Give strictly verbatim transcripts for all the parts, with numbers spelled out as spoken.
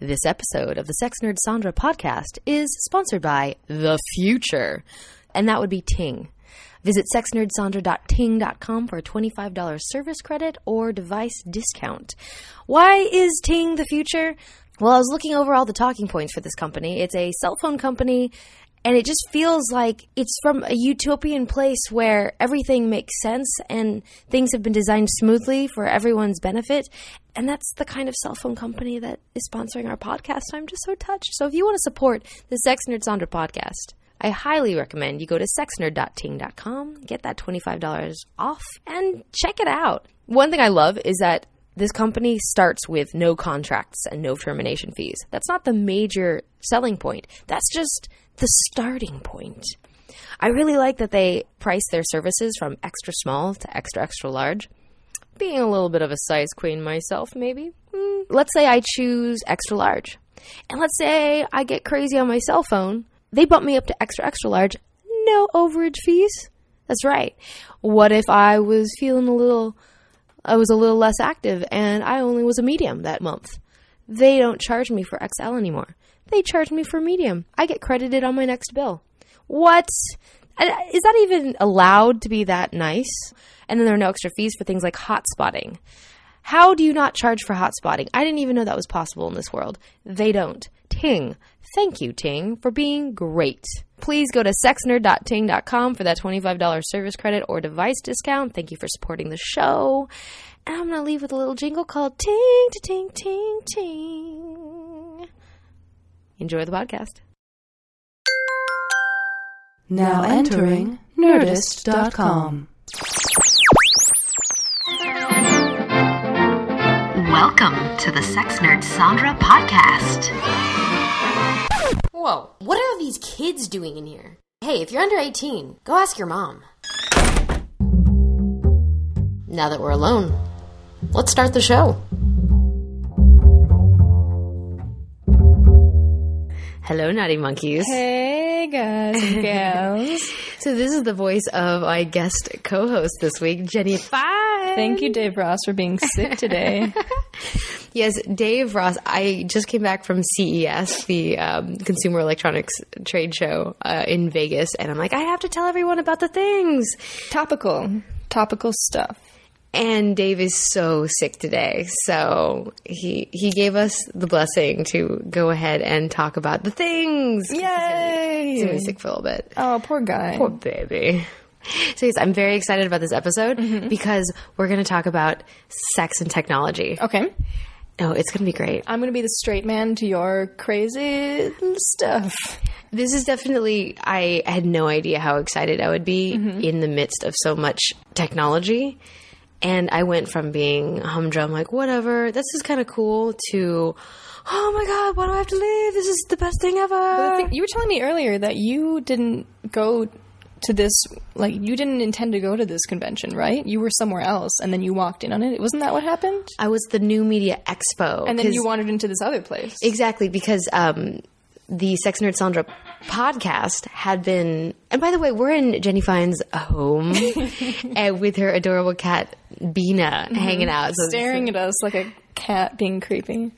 This episode of the Sex Nerd Sandra podcast is sponsored by The Future, and that would be Ting. Visit sex nerd sandra dot ting dot com for a twenty-five dollars service credit or device discount. Why is Ting the future? Well, I was looking over all the talking points for this company. It's a cell phone company, and it just feels like it's from a utopian place where everything makes sense and things have been designed smoothly for everyone's benefit. And that's the kind of cell phone company that is sponsoring our podcast. I'm just so touched. So if you want to support the Sex Nerd Sandra podcast, I highly recommend you go to sex nerd dot ting dot com, get that twenty-five dollars off, and check it out. One thing I love is that this company starts with no contracts and no termination fees. That's not the major selling point. That's just the starting point. I really like that they price their services from extra small to extra, extra large. Being a little bit of a size queen myself, maybe. Mm. Let's say I choose extra large. And let's say I get crazy on my cell phone. They bump me up to extra, extra large. No overage fees. That's right. What if I was feeling a little... I was a little less active and I only was a medium that month. They don't charge me for X L anymore. They charge me for medium. I get credited on my next bill. What? Is that even allowed to be that nice? And then there are no extra fees for things like hotspotting. How do you not charge for hotspotting? I didn't even know that was possible in this world. They don't. Ting. Thank you, Ting, for being great. Please go to sex nerd dot ting dot com for that twenty-five dollars service credit or device discount. Thank you for supporting the show. And I'm going to leave with a little jingle called Ting, Ting, Ting, Ting. Enjoy the podcast. Now entering nerdist dot com. Welcome to the Sex Nerd Sandra podcast. Whoa, what are these kids doing in here? Hey, if you're under eighteen, go ask your mom. Now that we're alone, let's start the show. Hello, Naughty Monkeys. Hey, guys and gals. So this is the voice of my guest co-host this week, Jenny Fine. Thank you, Dave Ross, for being sick today. Yes, Dave Ross. I just came back from C E S, the um, Consumer Electronics Trade Show uh, in Vegas, and I'm like, I have to tell everyone about the things. Topical. Topical stuff. And Dave is so sick today, so he he gave us the blessing to go ahead and talk about the things. Yay! He's gonna be sick for a little bit. Oh, poor guy. Poor baby. So, yes, I'm very excited about this episode mm-hmm. because we're going to talk about sex and technology. Okay. Oh, it's going to be great. I'm going to be the straight man to your crazy stuff. This is definitely, I had no idea how excited I would be mm-hmm. in the midst of so much technology. And I went from being humdrum, like, whatever, this is kind of cool, to, oh my God, why do I have to leave? This is the best thing ever. Thing, you were telling me earlier that you didn't go to this, like, you didn't intend to go to this convention, right? You were somewhere else, and then you walked in on it. Wasn't that what happened? I was the New Media Expo. And then you wandered into this other place. Exactly, because um, the Sex Nerd Sandra podcast had been... And by the way, we're in Jenny Fine's home and with her adorable cat, Bina, mm-hmm. hanging out. So staring at us like a cat being creepy.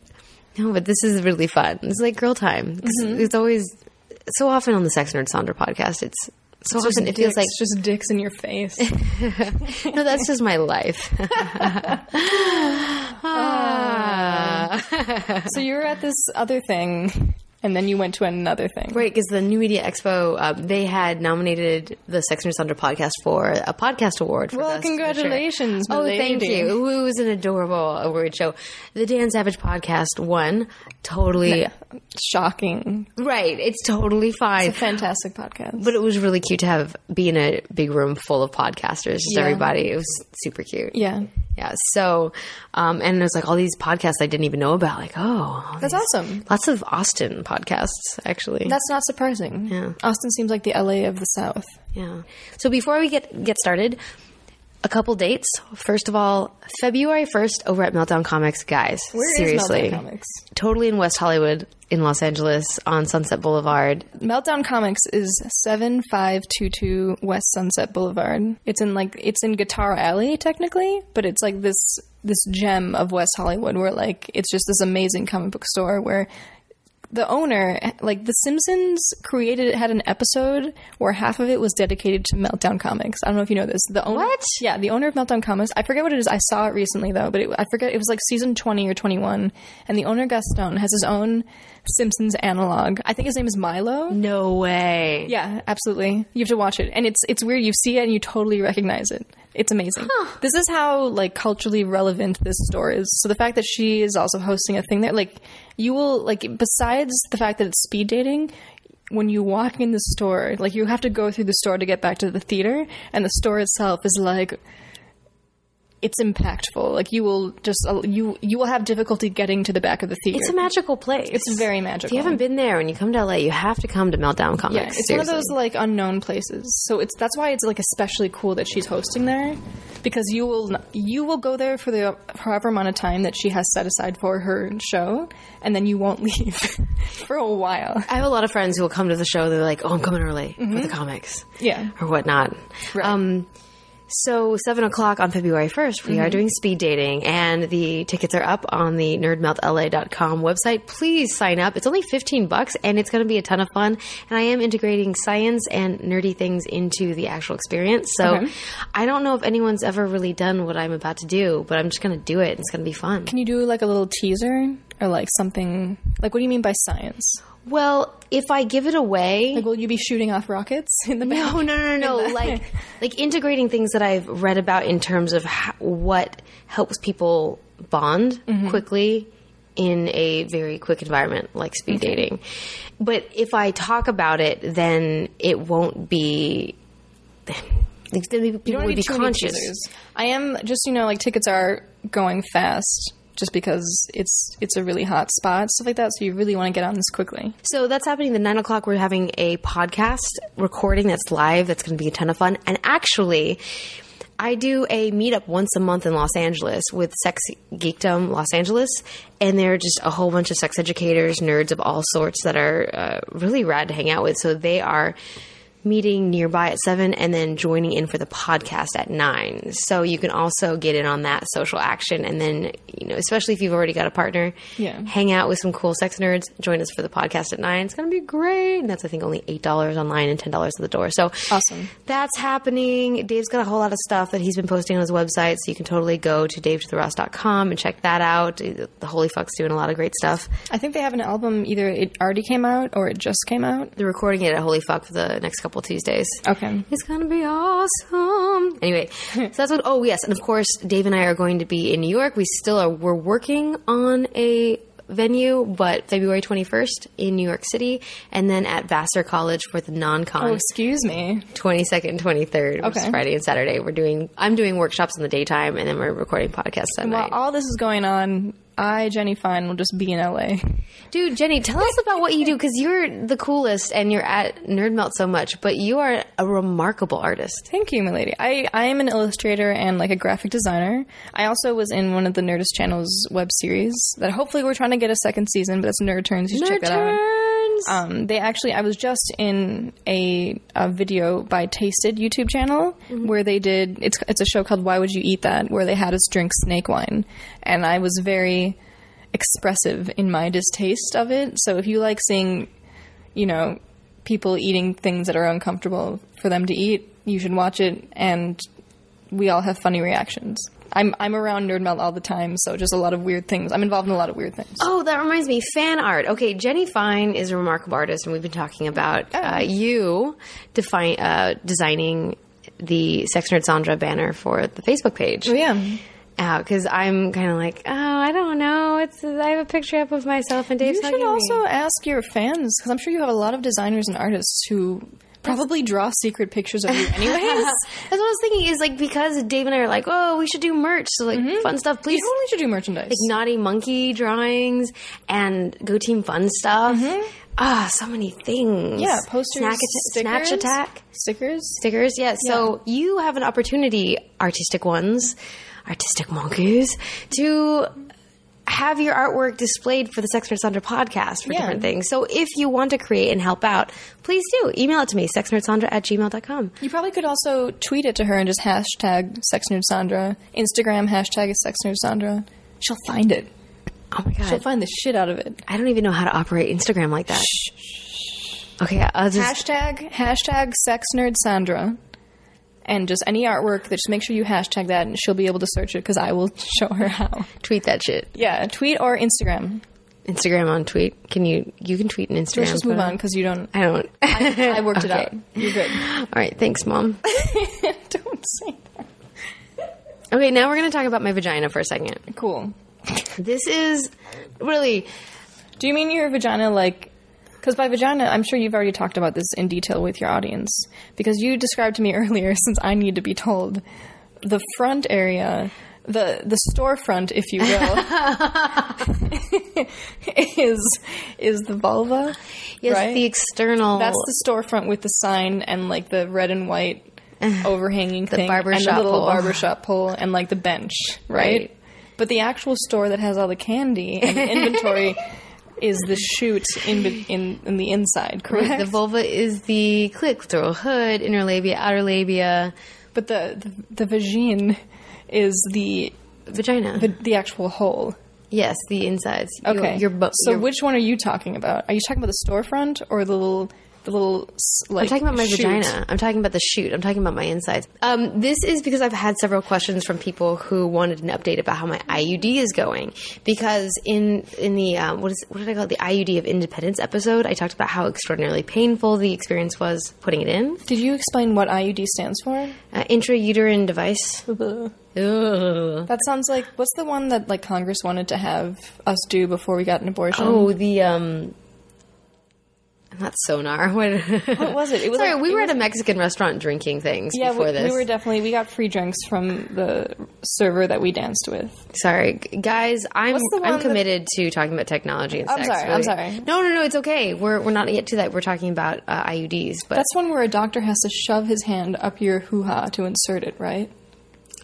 No, but this is really fun. It's like girl time. Mm-hmm. It's always... So often on the Sex Nerd Sandra podcast, it's... So often it feels like it's just dicks in your face. No, that's just my life. ah. So you were at this other thing, and then you went to another thing. Right, because the New Media Expo, uh, they had nominated the Sex Nerd Sandra podcast for a podcast award. For well, congratulations, sure. Oh, thank you. It was an adorable award show. The Dan Savage podcast won. Totally... No. Shocking. Right. It's totally fine. It's a fantastic podcast. But it was really cute to have be in a big room full of podcasters, just yeah. everybody. It was super cute. Yeah. Yeah. So, um, and there's like all these podcasts I didn't even know about. Like, oh. That's awesome. Lots of Austin podcasts, actually. That's not surprising. Yeah. Austin seems like the L A of the South. Yeah. So before we get, get started, A couple dates. First of all, February first over at Meltdown Comics. Guys, where seriously. Is Meltdown Comics? Totally in West Hollywood in Los Angeles on Sunset Boulevard. Meltdown Comics is seven five two two West Sunset Boulevard. It's in like it's in Guitar Alley technically, but it's like this this gem of West Hollywood where like it's just this amazing comic book store where the owner, like The Simpsons created, had an episode where half of it was dedicated to Meltdown Comics. I don't know if you know this. The owner, what? Yeah, the owner of Meltdown Comics. I forget what it is. I saw it recently, though, but it, I forget. It was like season twenty or twenty-one. And the owner, Gaston, has his own Simpsons analog. I think his name is Milo. No way. Yeah, absolutely. You have to watch it. And it's it's weird. You see it and you totally recognize it. It's amazing. Huh. This is how like culturally relevant this store is. So the fact that she is also hosting a thing there, like you will like besides the fact that it's speed dating, when you walk in the store, like you have to go through the store to get back to the theater, and the store itself is like it's impactful. Like you will just you you will have difficulty getting to the back of the theater. It's a magical place. It's very magical. If you haven't been there when you come to L A, you have to come to Meltdown Comics. Yeah, it's seriously. One of those like unknown places. So it's that's why it's like especially cool that she's hosting there, because you will you will go there for the however amount of time that she has set aside for her show, and then you won't leave for a while. I have a lot of friends who will come to the show. They're like, "Oh, I'm coming early mm-hmm. for the comics," yeah, or whatnot. Right. Um, So seven o'clock on February first, we mm-hmm. are doing speed dating, and the tickets are up on the nerd melt L A dot com website. Please sign up. It's only fifteen bucks, and it's going to be a ton of fun. And I am integrating science and nerdy things into the actual experience. So okay. I don't know if anyone's ever really done what I'm about to do, but I'm just going to do it. It's going to be fun. Can you do like a little teaser or like something? Like what do you mean by science? Well, if I give it away... Like, will you be shooting off rockets in the back? No, no, no, no. no. like, like integrating things that I've read about in terms of how, what helps people bond mm-hmm. quickly in a very quick environment, like speed okay. dating. But if I talk about it, then it won't be... People would be, be conscious. I am, just, you know, like, tickets are going fast... just because it's it's a really hot spot, stuff like that. So you really want to get on this quickly. So that's happening at nine o'clock. We're having a podcast recording that's live. That's going to be a ton of fun. And actually, I do a meetup once a month in Los Angeles with Sex Geekdom Los Angeles. And they're just a whole bunch of sex educators, nerds of all sorts that are uh, really rad to hang out with. So they are... meeting nearby at seven and then joining in for the podcast at nine. So you can also get in on that social action. And then, you know, especially if you've already got a partner, yeah. hang out with some cool sex nerds, join us for the podcast at nine. It's going to be great. And that's, I think, only eight dollars online and ten dollars at the door. So awesome. That's happening. Dave's got a whole lot of stuff that he's been posting on his website. So you can totally go to Dave To The Ross dot com and check that out. The Holy Fuck's doing a lot of great stuff. I think they have an album. Either it already came out or it just came out. They're recording it at Holy Fuck for the next couple Tuesdays. Okay. It's going to be awesome. Anyway, so that's what, oh yes. And of course, Dave and I are going to be in New York. We still are, we're working on a venue, but February twenty-first in New York City, and then at Vassar College for the non-con. Oh, excuse me. twenty-second, twenty-third, okay. which is Friday and Saturday. We're doing, I'm doing workshops in the daytime, and then we're recording podcasts at and night. While all this is going on, I, Jenny Fine, will just be in L A. Dude, Jenny, tell us about what you do, because you're the coolest and you're at Nerd Melt so much, but you are a remarkable artist. Thank you, my lady. I, I am an illustrator and like a graphic designer. I also was in one of the Nerdist Channel's web series that hopefully we're trying to get a second season, but that's Nerd Turns. You should Nerd check that Turns. Out. Um, they actually, I was just in a, a video by Tasted YouTube channel mm-hmm. where they did, it's, it's a show called Why Would You Eat That, where they had us drink snake wine. And I was very expressive in my distaste of it. So if you like seeing, you know, people eating things that are uncomfortable for them to eat, you should watch it. And we all have funny reactions. I'm I'm around Nerd Melt all the time, so just a lot of weird things. I'm involved in a lot of weird things. Oh, that reminds me, fan art. Okay, Jenny Fine is a remarkable artist, and we've been talking about oh. uh, you define, uh, designing the Sex Nerd Sandra banner for the Facebook page. Oh, yeah. Because uh, I'm kind of like, oh, I don't know. It's I have a picture up of myself and Dave's hugging me. You should also ask your fans, because I'm sure you have a lot of designers and artists who probably draw secret pictures of you anyways. That's what I was thinking, is like, because Dave and I are like, oh, we should do merch, so like mm-hmm. fun stuff, please. You totally should do merchandise. Like Naughty Monkey drawings and Go Team Fun stuff. Mm-hmm. Ah, so many things. Yeah, posters, Snack atta- stickers, Snatch Attack. Stickers. Stickers, yeah. So yeah. you have an opportunity, artistic ones, artistic monkeys, to have your artwork displayed for the Sex Nerd Sandra podcast for yeah. different things. So if you want to create and help out, please do. Email it to me, sexnerdsandra at gmail dot com. You probably could also tweet it to her and just hashtag sexnerdsandra. Instagram, hashtag sexnerdsandra. She'll find it. Oh my God. She'll find the shit out of it. I don't even know how to operate Instagram like that. Shh. Okay, I'll just... Hashtag, hashtag sexnerdsandra. And just any artwork, that just make sure you hashtag that, and she'll be able to search it because I will show her how. Tweet that shit. Yeah, tweet or Instagram. Instagram on tweet. Can you? You can tweet an Instagram. Let's just move on because you don't. I don't. I, I worked okay. it out. You're good. All right. Thanks, Mom. Don't say that. Okay, now we're going to talk about my vagina for a second. Cool. This is really. Do you mean your vagina like? Because by vagina, I'm sure you've already talked about this in detail with your audience. Because you described to me earlier, since I need to be told, the front area, the the storefront, if you will, is is the vulva. Yes, right? The external. That's the storefront with the sign and like the red and white overhanging the thing, barbershop and the little pole. barbershop pole, and like the bench, right? right? But the actual store that has all the candy and the inventory. Is the chute in, in in the inside, correct? Right. The vulva is the clit, clitoral hood, inner labia, outer labia. But the, the, the vagine is the... Vagina. The, the actual hole. Yes, the insides. Okay. Your, your bo- so your, which one are you talking about? Are you talking about the storefront or the little... The little, like, I'm talking about my shoot. vagina. I'm talking about the shoot. I'm talking about my insides. Um, this is because I've had several questions from people who wanted an update about how my I U D is going. Because in in the um, what is what did I call it? The I U D of Independence episode, I talked about how extraordinarily painful the experience was putting it in. Did you explain what I U D stands for? Uh, intrauterine device. Ugh. That sounds like what's the one that like Congress wanted to have us do before we got an abortion? Oh, the. Um, Not sonar. What, what was it? It was Sorry, like, we it were was, at a Mexican restaurant drinking things yeah, before we, this. Yeah, we were definitely... We got free drinks from the server that we danced with. Sorry. Guys, I'm I'm committed that, to talking about technology and I'm sex. I'm sorry. Really. I'm sorry. No, no, no. It's okay. We're we're not yet to that. We're talking about uh, I U Ds. But that's one where a doctor has to shove his hand up your hoo-ha to insert it, right?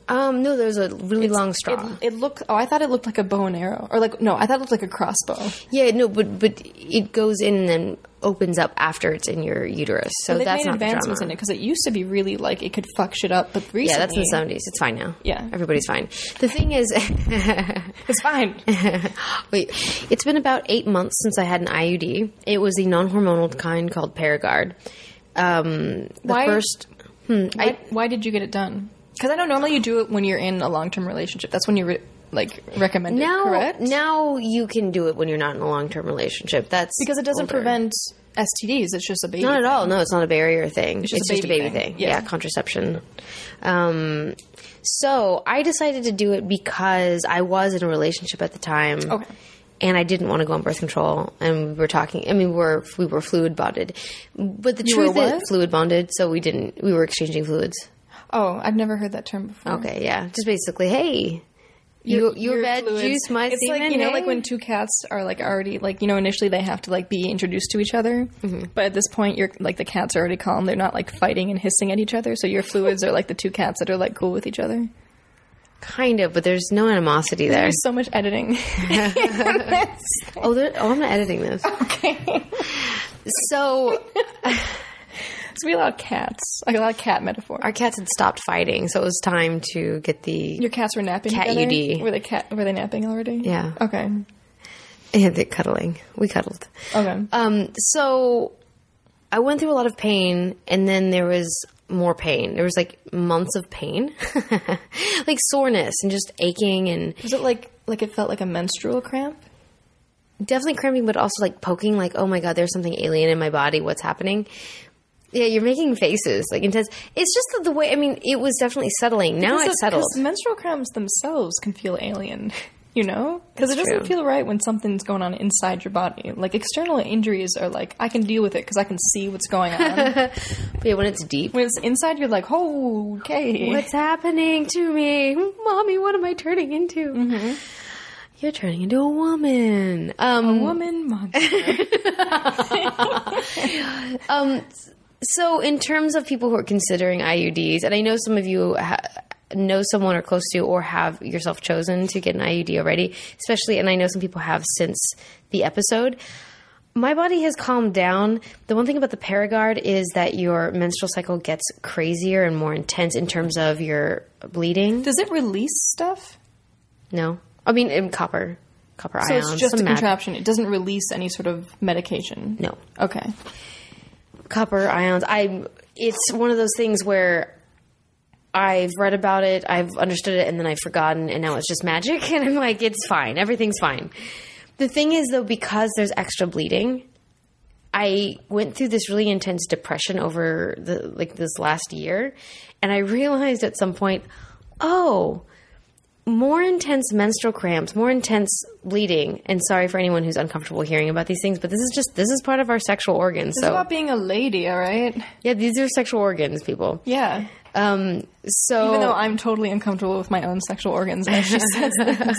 Um, no, there's a really it's, long straw. It, it looked... Oh, I thought it looked like a bow and arrow. Or like... No, I thought it looked like a crossbow. Yeah, no, but, but it goes in and then... opens up after it's in your uterus, so well, that's made not advancements the drama. In it because it used to be really like it could fuck shit up, but recently yeah, that's in the seventies. It's fine now. Yeah, everybody's fine. The thing is, it's fine. Wait, it's been about eight months since I had an I U D. It was the non-hormonal kind called Paragard. Um, the why, first, hmm, why, I, why did you get it done? Because I don't normally you do it when you're in a long-term relationship. That's when you. Re- like recommended, now, correct? Now you can do it when you're not in a long-term relationship. That's because it doesn't older. prevent S T Ds. It's just a baby Not at thing. all. No, it's not a barrier thing. It's just, it's a, baby just a baby thing. thing. Yeah. yeah, contraception. Um, so I decided to do it because I was in a relationship at the time. Okay. And I didn't want to go on birth control, and we were talking. I mean, we were we were fluid bonded, but the you truth is fluid bonded. So we didn't. We were exchanging fluids. Oh, I've never heard that term before. Okay, yeah, just basically, hey. You, your, your bed fluids. Juice, my it's semen. It's like, you know, hey? Like when two cats are like already, like, you know, initially they have to like be introduced to each other. Mm-hmm. But at this point, you're like the cats are already calm. They're not like fighting and hissing at each other. So your fluids are like the two cats that are like cool with each other. Kind of, but there's no animosity there. There's so much editing. oh, there, oh, I'm not editing this. Okay. So... So we allowed cats. Like a lot of cat metaphor. Our cats had stopped fighting, so it was time to get the... Your cats were napping cat together? U D. Were they cat? Were they napping already? Yeah. Okay. And they're cuddling. We cuddled. Okay. Um, so I went through a lot of pain, and then there was more pain. There was, like, months of pain. Like soreness and just aching and... Was it like like it felt like a menstrual cramp? Definitely cramping, but also, like, poking. Like, oh, my God, there's something alien in my body. What's happening? Yeah, you're making faces, like intense. It's just that the way, I mean, it was definitely settling. Now it's settled. Because menstrual cramps themselves can feel alien. you know? Because it doesn't true. feel right when something's going on inside your body. Like, external injuries are like, I can deal with it because I can see what's going on. But yeah, when it's deep. When it's inside, you're like, oh, okay. What's happening to me? Mommy, what am I turning into? Mm-hmm. You're turning into a woman. Um, a woman monster. um, so in terms of people who are considering I U Ds, and I know some of you ha- know someone or close to or have yourself chosen to get an I U D already, especially, and I know some people have since the episode. My body has calmed down. The one thing about the Paragard is that your menstrual cycle gets crazier and more intense in terms of your bleeding. Does it release stuff? No. I mean, in copper, copper so ions. So it's just a contraption. It doesn't release any sort of medication. No. Okay. Copper ions. I. It's one of those things where I've read about it, I've understood it, and then I've forgotten, and now it's just magic. And I'm like, it's fine. Everything's fine. The thing is, though, because there's extra bleeding, I went through this really intense depression over the like this last year, and I realized at some point, oh. more intense menstrual cramps, more intense bleeding. And sorry for anyone who's uncomfortable hearing about these things, but this is just, this is part of our sexual organs. This so. is about being a lady, all right? Yeah, these are sexual organs, people. Yeah. Um, so. Even though I'm totally uncomfortable with my own sexual organs, as she says this,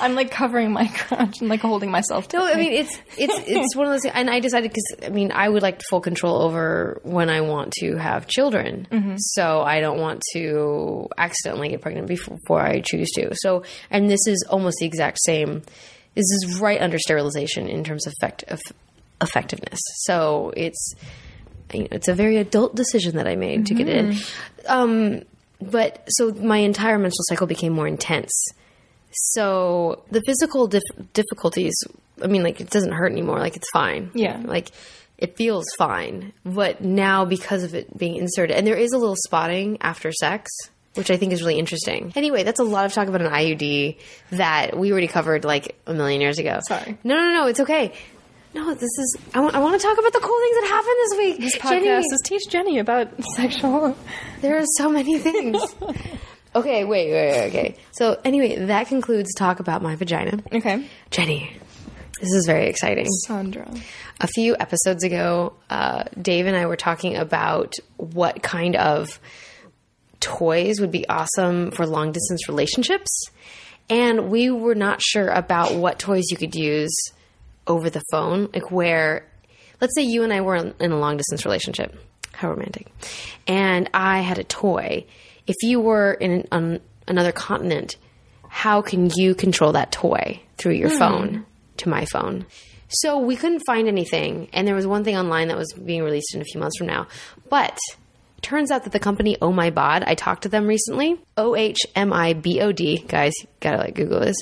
I'm like covering my crotch and like holding myself down. No, I mean, it's, it's, it's one of those things. And I decided, cause I mean, I would like full control over when I want to have children. Mm-hmm. So I don't want to accidentally get pregnant before, before I choose to. So, and this is almost the exact same. This is right under sterilization in terms of effect of effectiveness. So it's, it's a very adult decision that I made mm-hmm. to get it in. Um, but so my entire menstrual cycle became more intense. So the physical dif- difficulties, I mean, like it doesn't hurt anymore. Like it's fine. Yeah. Like it feels fine. But now because of it being inserted, and there is a little spotting after sex, which I think is really interesting. Anyway, that's a lot of talk about an I U D that we already covered like a million years ago. Sorry. No, no, no. It's okay. No, this is... I, w- I want to talk about the cool things that happened this week. This podcast Jenny. is teach Jenny about sexual... There are so many things. Okay, wait, wait, wait, okay. So, anyway, that concludes talk about my vagina. Okay. Jenny, this is very exciting. Sandra. A few episodes ago, uh, Dave and I were talking about what kind of toys would be awesome for long-distance relationships. And we were not sure about what toys you could use... over the phone, like where, let's say you and I were in a long distance relationship, how romantic, and I had a toy. If you were in an, on another continent, how can you control that toy through your mm. phone to my phone? So we couldn't find anything, and there was one thing online that was being released in a few months from now, but it turns out that the company OhMiBod, I talked to them recently, O H M I B O D, guys, gotta like Google this.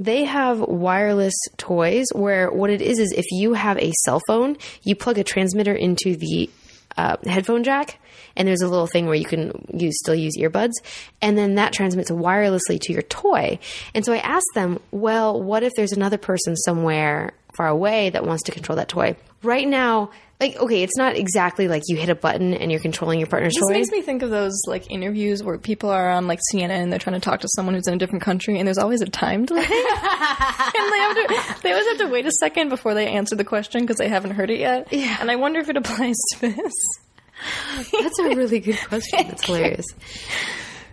They have wireless toys where what it is is if you have a cell phone, you plug a transmitter into the uh, headphone jack, and there's a little thing where you can use still use earbuds, and then that transmits wirelessly to your toy. And so I asked them, well, what if there's another person somewhere far away that wants to control that toy? Right now, like, okay, it's not exactly like you hit a button and you're controlling your partner's toy. This makes me think of those, like, interviews where people are on, like, C N N and they're trying to talk to someone who's in a different country and there's always a time delay. and they, have to, they always have to wait a second before they answer the question because they haven't heard it yet. Yeah. And I wonder if it applies to this. That's a really good question. That's hilarious.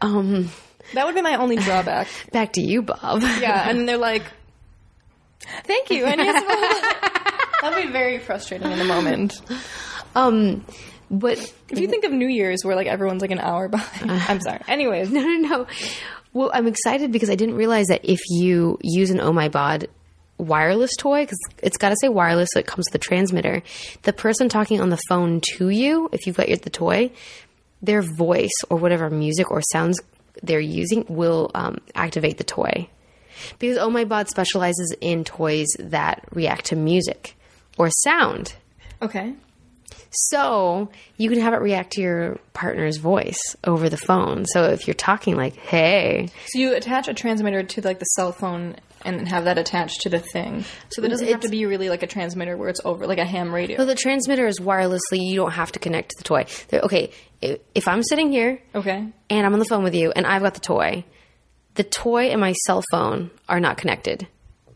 Um, that would be my only drawback. Back to you, Bob. Yeah, and they're like, thank you, and yes, that'd be very frustrating in the moment. Um, but if you think of New Year's where like everyone's like an hour behind, uh, I'm sorry. Anyways, no, no, no. Well, I'm excited because I didn't realize that if you use an OhMiBod wireless toy, because it's got to say wireless, so it comes with the transmitter. The person talking on the phone to you, if you've got your, the toy, their voice or whatever music or sounds they're using will um, activate the toy. Because OhMiBod specializes in toys that react to music or sound. Okay. So you can have it react to your partner's voice over the phone. So if you're talking like, hey. So you attach a transmitter to like the cell phone and then have that attached to the thing. So that doesn't it's, have to be really like a transmitter where it's over, like a ham radio. So the transmitter is wirelessly. You don't have to connect to the toy. They're, okay. If I'm sitting here. Okay. And I'm on the phone with you and I've got the toy. The toy and my cell phone are not connected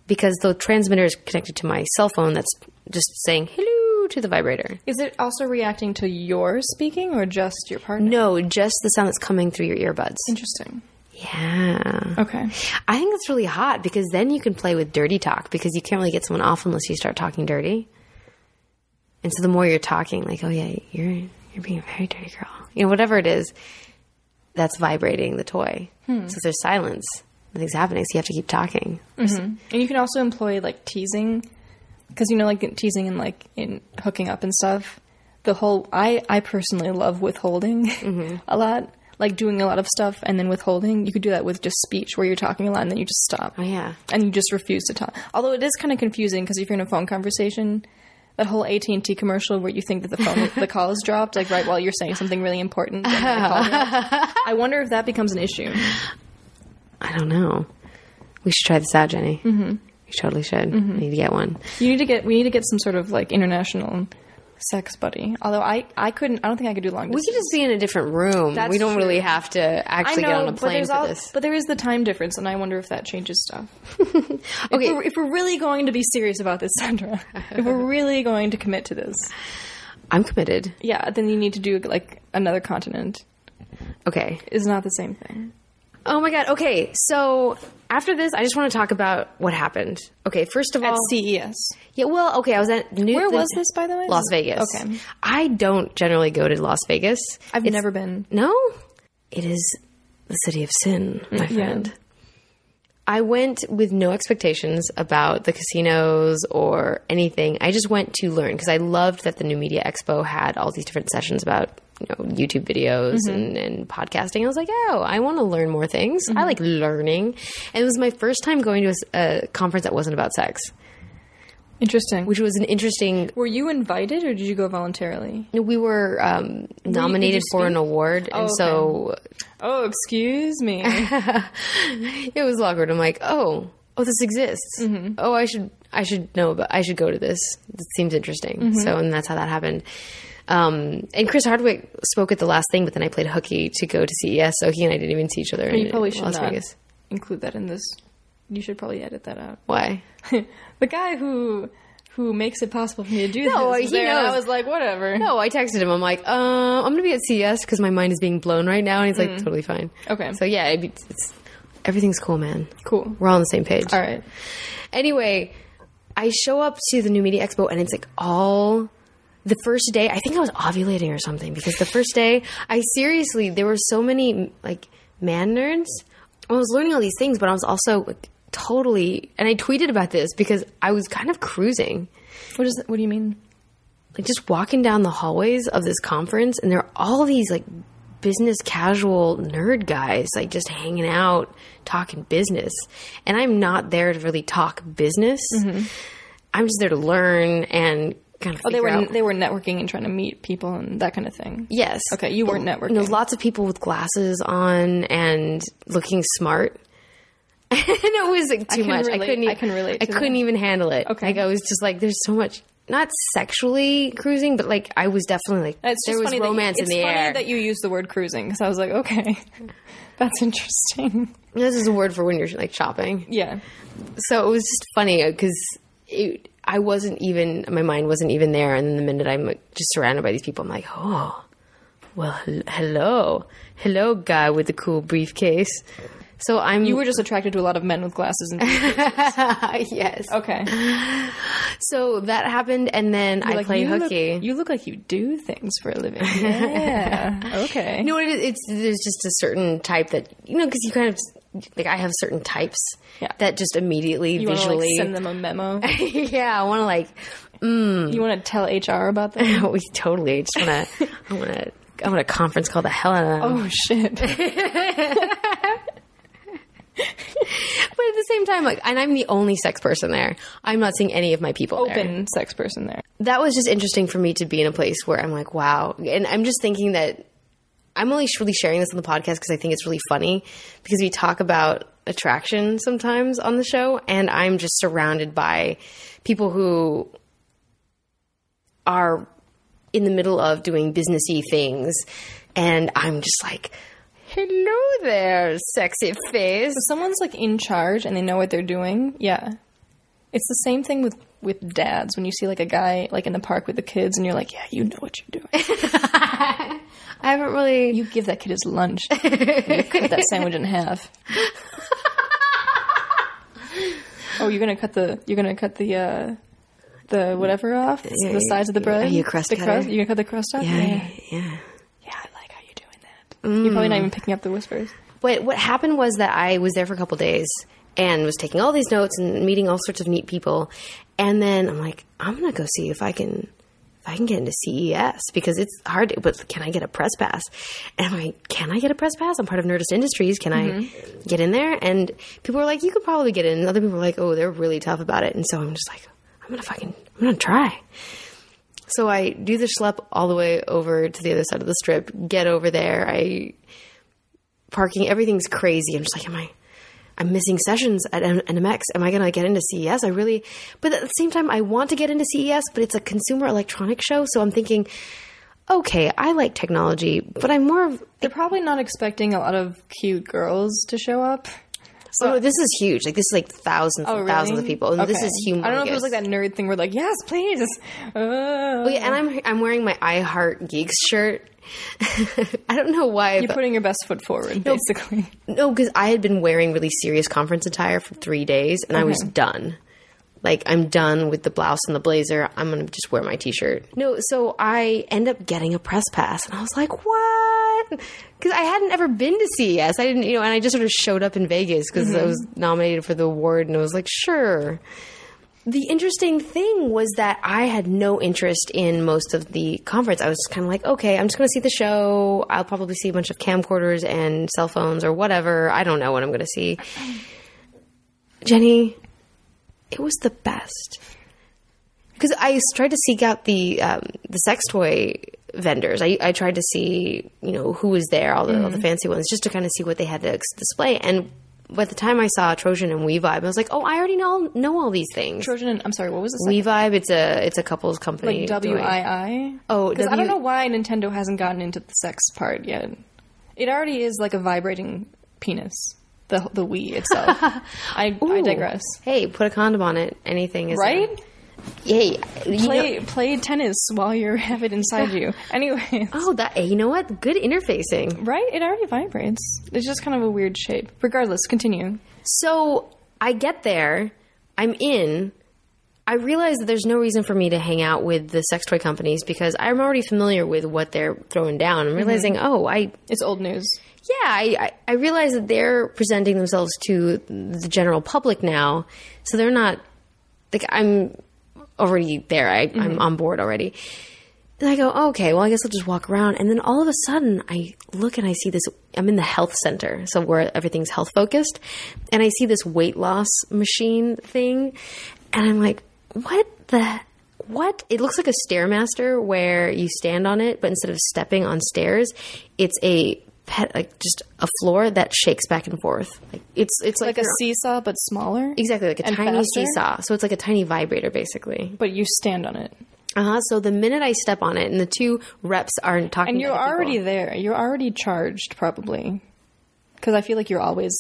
because the transmitter is connected to my cell phone. That's just saying hello to the vibrator. Is it also reacting to your speaking or just your partner? No, just the sound that's coming through your earbuds. Interesting. Yeah. Okay. I think that's really hot because then you can play with dirty talk because you can't really get someone off unless you start talking dirty. And so the more you're talking, like, oh, yeah, you're you're being a very dirty girl. You know, whatever it is, that's vibrating the toy. Hmm. So there's silence. Nothing's happening, so you have to keep talking. Mm-hmm. And you can also employ, like, teasing. Because, you know, like, teasing and, like, in hooking up and stuff. The whole – I I personally love withholding mm-hmm. a lot. Like, doing a lot of stuff and then withholding. You could do that with just speech where you're talking a lot and then you just stop. Oh, yeah. And you just refuse to talk. Although it is kind of confusing because if you're in a phone conversation – that whole A T and T commercial where you think that the phone, the call is dropped, like right while you're saying something really important. The call I wonder if that becomes an issue. I don't know. We should try this out, Jenny. Mm-hmm. You totally should. Mm-hmm. We need to get one. You need to get. We need to get some sort of like international sex buddy. Although I, I couldn't. I don't think I could do long distance. We could just be in a differerent room. That's we don't true. Really have to actually know, get on a plane for all, this. But there is the time difference, and I wonder if that changes stuff. Okay, if we're, if we're really going to be serious about this, Sandra, if we're really going to commit to this, I'm committed. Yeah, then you need to do like another continent. Okay, it's not the same thing. Oh my god. Okay, so after this, I just want to talk about what happened. Okay, first of all, at C E S. Yeah, well, okay, I was at New. Where the, was this, by the way? Las Vegas. Okay, I don't generally go to Las Vegas. I've it's, never been. No, it is the city of sin, my friend. Yeah. I went with no expectations about the casinos or anything. I just went to learn because I loved that the New Media Expo had all these different sessions about, you know, YouTube videos mm-hmm. and, and podcasting. I was like, oh, I want to learn more things. Mm-hmm. I like learning. And it was my first time going to a, a conference that wasn't about sex. Interesting. Which was an interesting... Were you invited or did you go voluntarily? We were um, nominated we, for an award. Oh, and so... Okay. Oh, excuse me. It was awkward. I'm like, oh, oh, this exists. Mm-hmm. Oh, I should I should know, but I should go to this. This seems interesting. Mm-hmm. So, and that's how that happened. Um, and Chris Hardwick spoke at the last thing, but then I played hooky to go to C E S. So he and I didn't even see each other. You in, probably should Las not Vegas. Include that in this... You should probably edit that out. Why? The guy who who makes it possible for me to do no, this was he there, knows. And I was like, whatever. No, I texted him. I'm like, uh, I'm going to be at C E S because my mind is being blown right now. And he's like, mm. totally fine. Okay. So, yeah, it, it's, everything's cool, man. Cool. We're all on the same page. All right. Anyway, I show up to the New Media Expo, and it's like all... The first day, I think I was ovulating or something because the first day, I seriously, there were so many, like, man nerds. I was learning all these things, but I was also... Like, totally, and I tweeted about this because I was kind of cruising. What is? What do you mean? Like just walking down the hallways of this conference, and there are all these like business casual nerd guys, like just hanging out, talking business. And I'm not there to really talk business. Mm-hmm. I'm just there to learn and kind of. Oh, they were out. They were networking and trying to meet people and that kind of thing. Yes. Okay, you weren't networking. There was lots of people with glasses on and looking smart. And it was like too I much. Relate. I couldn't. Even, I can relate. To I that. Couldn't even handle it. Okay. Like I was just like, there's so much. Not sexually cruising, but like I was definitely like there was romance in the air. It's funny that you used the word cruising because I was like, okay, that's interesting. This is a word for when you're like shopping. Yeah. So it was just funny because I wasn't even. My mind wasn't even there, and then the minute I'm like, just surrounded by these people, I'm like, oh, well, hello, hello, guy with the cool briefcase. So I'm. You were just attracted to a lot of men with glasses and briefcases. Yes. Okay. So that happened, and then You're I like, played you hooky. Look, you look like you do things for a living. Yeah. Okay. No, it, it's there's just a certain type that you know because you kind of like I have certain types yeah. that just immediately you visually wanna, like, send them a memo. Yeah, I want to like. Mm. You want to tell H R about that? We totally just want to. I want to. I want a conference call the hell out of them. Oh shit. But at the same time, like, and I'm the only sex person there. I'm not seeing any of my people Open there. Open sex person there. That was just interesting for me to be in a place where I'm like, wow. And I'm just thinking that I'm only really sharing this on the podcast because I think it's really funny because we talk about attraction sometimes on the show. And I'm just surrounded by people who are in the middle of doing businessy things. And I'm just like... Hello there, sexy face. So someone's like in charge and they know what they're doing. Yeah. It's the same thing with, with dads. When you see like a guy like in the park with the kids and you're like, yeah, you know what you're doing. I haven't really... You give that kid his lunch. You cut that sandwich in half. Oh, you're gonna cut the you're gonna cut the uh, the whatever off the, yeah, the sides of the bread. Are you a crust the cutter? Crust? You're gonna cut the crust off. Yeah, yeah, yeah. Yeah, I like how you're doing that. Mm. You're probably not even picking up the whispers. Wait, what happened was that I was there for a couple days and was taking all these notes and meeting all sorts of neat people, and then I'm like, I'm gonna go see if I can if I can get into C E S because it's hard. To, but can I get a press pass? And I'm like, can I get a press pass? I'm part of Nerdist Industries. Can mm-hmm. I get in there? And people were like, you could probably get in. And other people were like, oh, they're really tough about it. And so I'm just like, I'm gonna fucking, I'm gonna try. So I do the schlep all the way over to the other side of the strip. Get over there. I parking. Everything's crazy. I'm just like, am I? I'm missing sessions at N M X. Am I going to get into C E S? I really, but at the same time, I want to get into C E S, but it's a consumer electronics show. So I'm thinking, okay, I like technology, but I'm more of... They're probably not expecting a lot of cute girls to show up. So oh, this is huge. Like, this is like thousands oh, and really? thousands of people. And okay. This is humongous. I don't know if it was like that nerd thing where like, yes, please. Uh. Well, yeah, and I'm, I'm wearing my I Heart Geeks shirt. I don't know why. You're putting your best foot forward, no, basically. No, because I had been wearing really serious conference attire for three days, and okay. I was done. Like, I'm done with the blouse and the blazer. I'm going to just wear my T-shirt. No, so I end up getting a press pass, and I was like, what? Because I hadn't ever been to C E S. I didn't, you know, and I just sort of showed up in Vegas because mm-hmm. I was nominated for the award, and I was like, sure. The interesting thing was that I had no interest in most of the conference. I was just kind of like, okay, I'm just going to see the show. I'll probably see a bunch of camcorders and cell phones or whatever. I don't know what I'm going to see. Jenny, it was the best. Because I tried to seek out the um, the sex toy vendors. I, I tried to see, you know, who was there, all the, mm-hmm. all the fancy ones, just to kind of see what they had to display. And by the time I saw Trojan and We-Vibe, I was like, oh, I already know know all these things. Trojan and, I'm sorry, what was the second? We-Vibe, it's a, it's a couples company. Like W I I? Oh, because w- I don't know why Nintendo hasn't gotten into the sex part yet. It already is like a vibrating penis, the the Wii itself. I, I digress. Hey, put a condom on it. Anything is... Right? There. Yay. Play know. play tennis while you have it inside you. Anyways. Oh, that you know what? Good interfacing. Right? It already vibrates. It's just kind of a weird shape. Regardless, continue. So I get there. I'm in. I realize that there's no reason for me to hang out with the sex toy companies because I'm already familiar with what they're throwing down. I'm realizing, mm-hmm. oh, I... It's old news. Yeah. I, I, I realize that they're presenting themselves to the general public now. So they're not... Like, I'm... already there. I, mm-hmm. I'm on board already. And I go, oh, okay, well, I guess I'll just walk around. And then all of a sudden I look and I see this, I'm in the health center. So where everything's health focused. And I see this weight loss machine thing. And I'm like, what the, what? It looks like a Stairmaster where you stand on it, but instead of stepping on stairs, it's a pet, like just a floor that shakes back and forth. Like it's it's like, like a seesaw but smaller. Exactly, like a tiny faster? seesaw. So it's like a tiny vibrator basically. But you stand on it. Uh huh. So the minute I step on it, and the two reps aren't talking. And you're to already people. there. You're already charged probably. Because I feel like you're always.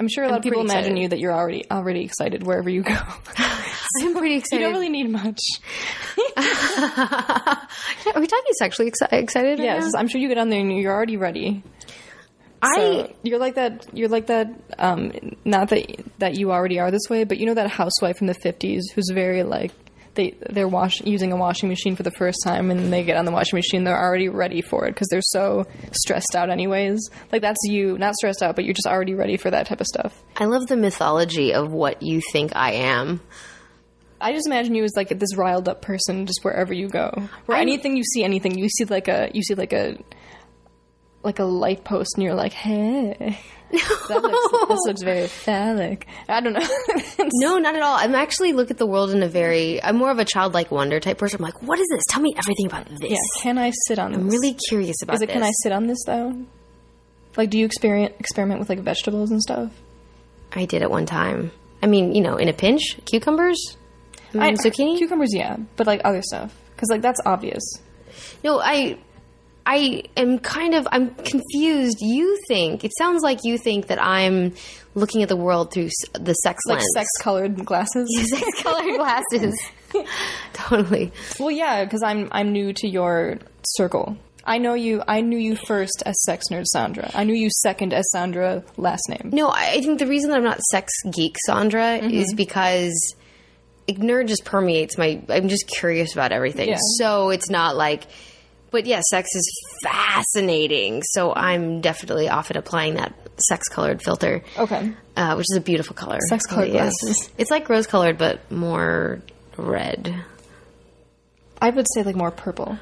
I'm sure a lot I'm of people imagine excited. you that you're already already excited wherever you go. So I'm pretty excited. You don't really need much. Are we talking sexually exci- excited? Right yes, now? I'm sure you get on there and you're already ready. I so you're like that. You're like that. Um, not that that you already are this way, but you know that housewife in the fifties who's very like they they're wash using a washing machine for the first time, and they get on the washing machine. They're already ready for it because they're so stressed out, anyways. Like that's you, not stressed out, but you're just already ready for that type of stuff. I love the mythology of what you think I am. I just imagine you as like this riled up person, just wherever you go, where I'm, anything you see, anything you see, like a you see like a like a light post, and you're like, hey, no. that looks, this looks very phallic. I don't know. No, not at all. I'm actually look at the world in a very, I'm more of a childlike wonder type person. I'm like, what is this? Tell me everything about this. Yeah, can I sit on? I'm this? really curious about. Is it? This. Can I sit on this though? Like, do you experiment experiment with like vegetables and stuff? I did at one time. I mean, you know, in a pinch, cucumbers. I, zucchini? Cucumbers, yeah. But, like, other stuff. Because, like, that's obvious. No, I... I am kind of, I'm confused. You think, it sounds like you think that I'm looking at the world through the sex like lens. Like sex-colored glasses? Yeah, sex-colored glasses. Totally. Well, yeah, because I'm, I'm new to your circle. I know you, I knew you first as Sex Nerd Sandra. I knew you second as Sandra last name. No, I think the reason that I'm not Sex Geek Sandra mm-hmm. is because nerd just permeates my, I'm just curious about everything. Yeah. So it's not like, but yeah, sex is fascinating. So I'm definitely often applying that sex colored filter. Okay. Uh, which is a beautiful color. Sex colored glasses. It's like rose colored, but more red. I would say like more purple.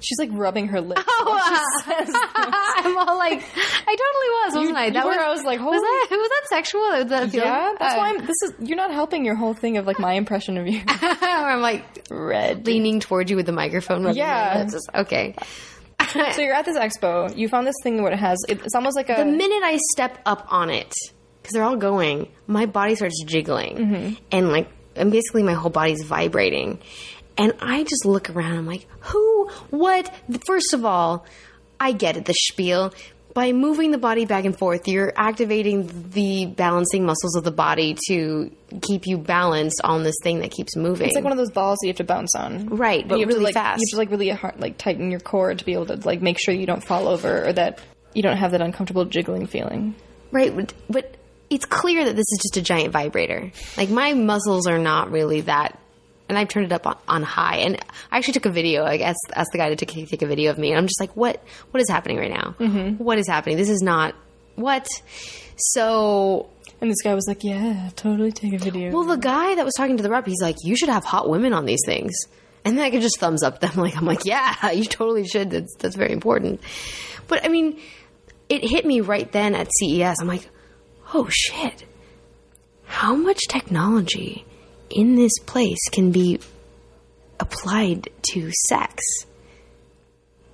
She's like rubbing her lips. Oh, uh, I'm all like, I totally was, wasn't you, I? That was, where I was like, holy. Was that, was that sexual? Was that yeah, that's uh, why I'm, this is, you're not helping your whole thing of like my impression of you. Where I'm like, red. Leaning towards you with the microphone. Rubbing yeah. Your lips. Okay. So you're at this expo. You found this thing where it has, it's almost like a. The minute I step up on it, because they're all going, my body starts jiggling. Mm-hmm. And like, and basically my whole body's vibrating. And I just look around. I'm like, who? What? First of all, I get it, the spiel. By moving the body back and forth, you're activating the balancing muscles of the body to keep you balanced on this thing that keeps moving. It's like one of those balls that you have to bounce on. Right, but really to, like, fast. You have to like really hard, like tighten your core to be able to like make sure you don't fall over or that you don't have that uncomfortable jiggling feeling. Right, but, but it's clear that this is just a giant vibrator. Like my muscles are not really that... And I've turned it up on, on high. And I actually took a video. I asked, asked the guy to take, take a video of me. And I'm just like, what? What is happening right now? Mm-hmm. What is happening? This is not... What? So... And this guy was like, yeah, totally take a video. Well, the guy that was talking to the rep, he's like, you should have hot women on these things. And then I could just thumbs up them. Like, I'm like, yeah, you totally should. That's, that's very important. But, I mean, it hit me right then at C E S. I'm like, oh, shit. How much technology... in this place can be applied to sex,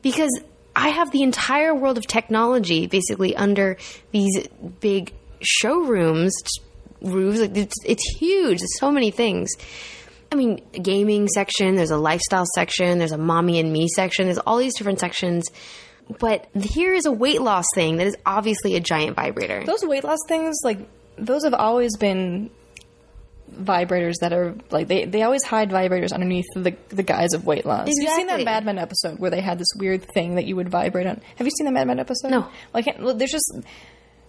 because I have the entire world of technology basically under these big showrooms, roofs. It's, it's huge. There's so many things. I mean, a gaming section, there's a lifestyle section, there's a mommy and me section, there's all these different sections. But here is a weight loss thing that is obviously a giant vibrator. Those weight loss things, like those have always been... vibrators that are like they, they always hide vibrators underneath the the guise of weight loss. Exactly. You've seen that Mad Men episode where they had this weird thing that you would vibrate on. Have you seen that Mad Men episode? No. Like well, there's just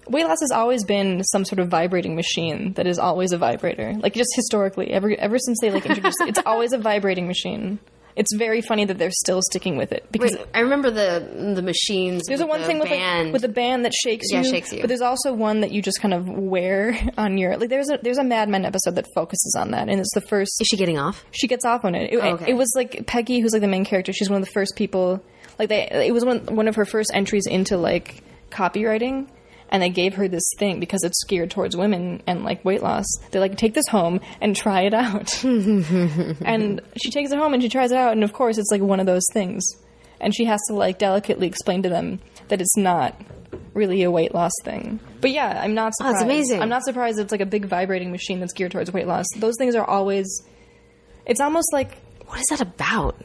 weight loss has always been some sort of vibrating machine that is always a vibrator. Like just historically, ever ever since they like introduced it, it's always a vibrating machine. It's very funny that they're still sticking with it because Wait, I remember the the machines. There's a one the thing with band. Like, with a band that shakes yeah, you. Yeah, shakes you. But there's also one that you just kind of wear on your like. There's a there's a Mad Men episode that focuses on that, and it's the first. Is she getting off? She gets off on it. It, oh, okay. it, it was like Peggy, who's like the main character. She's one of the first people. Like they, it was one one of her first entries into like copywriting. And they gave her this thing because it's geared towards women and, like, weight loss. They're like, take this home and try it out. And she takes it home and she tries it out. And, of course, it's, like, one of those things. And she has to, like, delicately explain to them that it's not really a weight loss thing. But, yeah, I'm not surprised. Oh, that's amazing. I'm not surprised it's, like, a big vibrating machine that's geared towards weight loss. Those things are always... It's almost like... What is that about?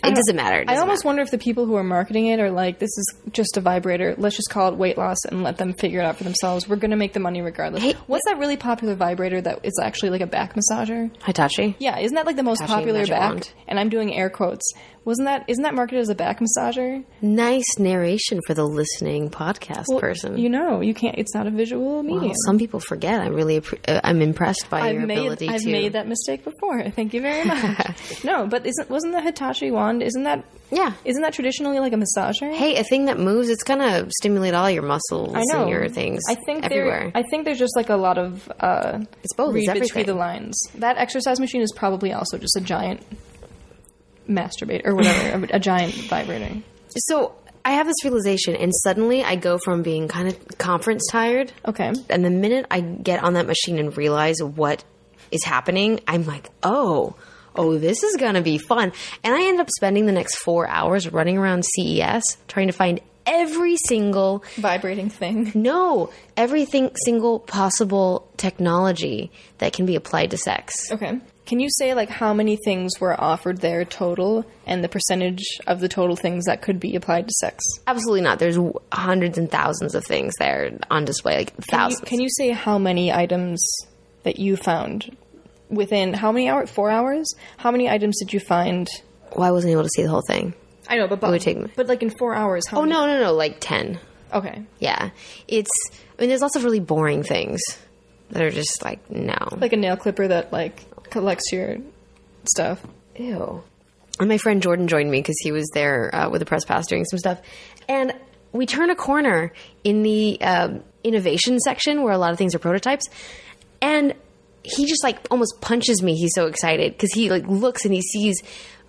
It doesn't matter. It doesn't I almost matter. wonder if the people who are marketing it are like, this is just a vibrator. Let's just call it weight loss and let them figure it out for themselves. We're going to make the money regardless. Hey, What's that really popular vibrator that is actually like a back massager? Hitachi. Yeah. Isn't that like the most Hitachi popular back? Wand. And I'm doing air quotes. Wasn't that, isn't that marketed as a back massager? Nice narration for the listening podcast well, person. You know, you can't, it's not a visual medium. Well, some people forget. I really, I'm impressed by I've your made, ability I've to. I've made that mistake before. Thank you very much. No, but isn't, wasn't the Hitachi one? Isn't that yeah? Isn't that traditionally like a massager? Hey, a thing that moves, it's gonna stimulate all your muscles I know. and your things. I think everywhere. I think there's just like a lot of uh, it's both. Read it's between the lines. That exercise machine is probably also just a giant masturbator or whatever, a, a giant vibrator. So I have this realization, and suddenly I go from being kind of conference tired. Okay. And the minute I get on that machine and realize what is happening, I'm like, oh. Oh, this is going to be fun. And I ended up spending the next four hours running around C E S trying to find every single... Vibrating thing. No, every single possible technology that can be applied to sex. Okay. Can you say, like, how many things were offered there total and the percentage of the total things that could be applied to sex? Absolutely not. There's hundreds and thousands of things there on display, like thousands. Can you, can you say how many items that you found within how many hours? Four hours? How many items did you find? Well, I wasn't able to see the whole thing. I know, but, but, it would take me. But like in four hours, how oh, many? Oh, no, no, no, like ten. Okay. Yeah. It's, I mean, there's lots of really boring things that are just like, no. Like a nail clipper that like collects your stuff. Ew. And my friend Jordan joined me because he was there uh, with a press pass doing some stuff. And we turn a corner in the uh, innovation section where a lot of things are prototypes. And he just like almost punches me. He's so excited because he like looks and he sees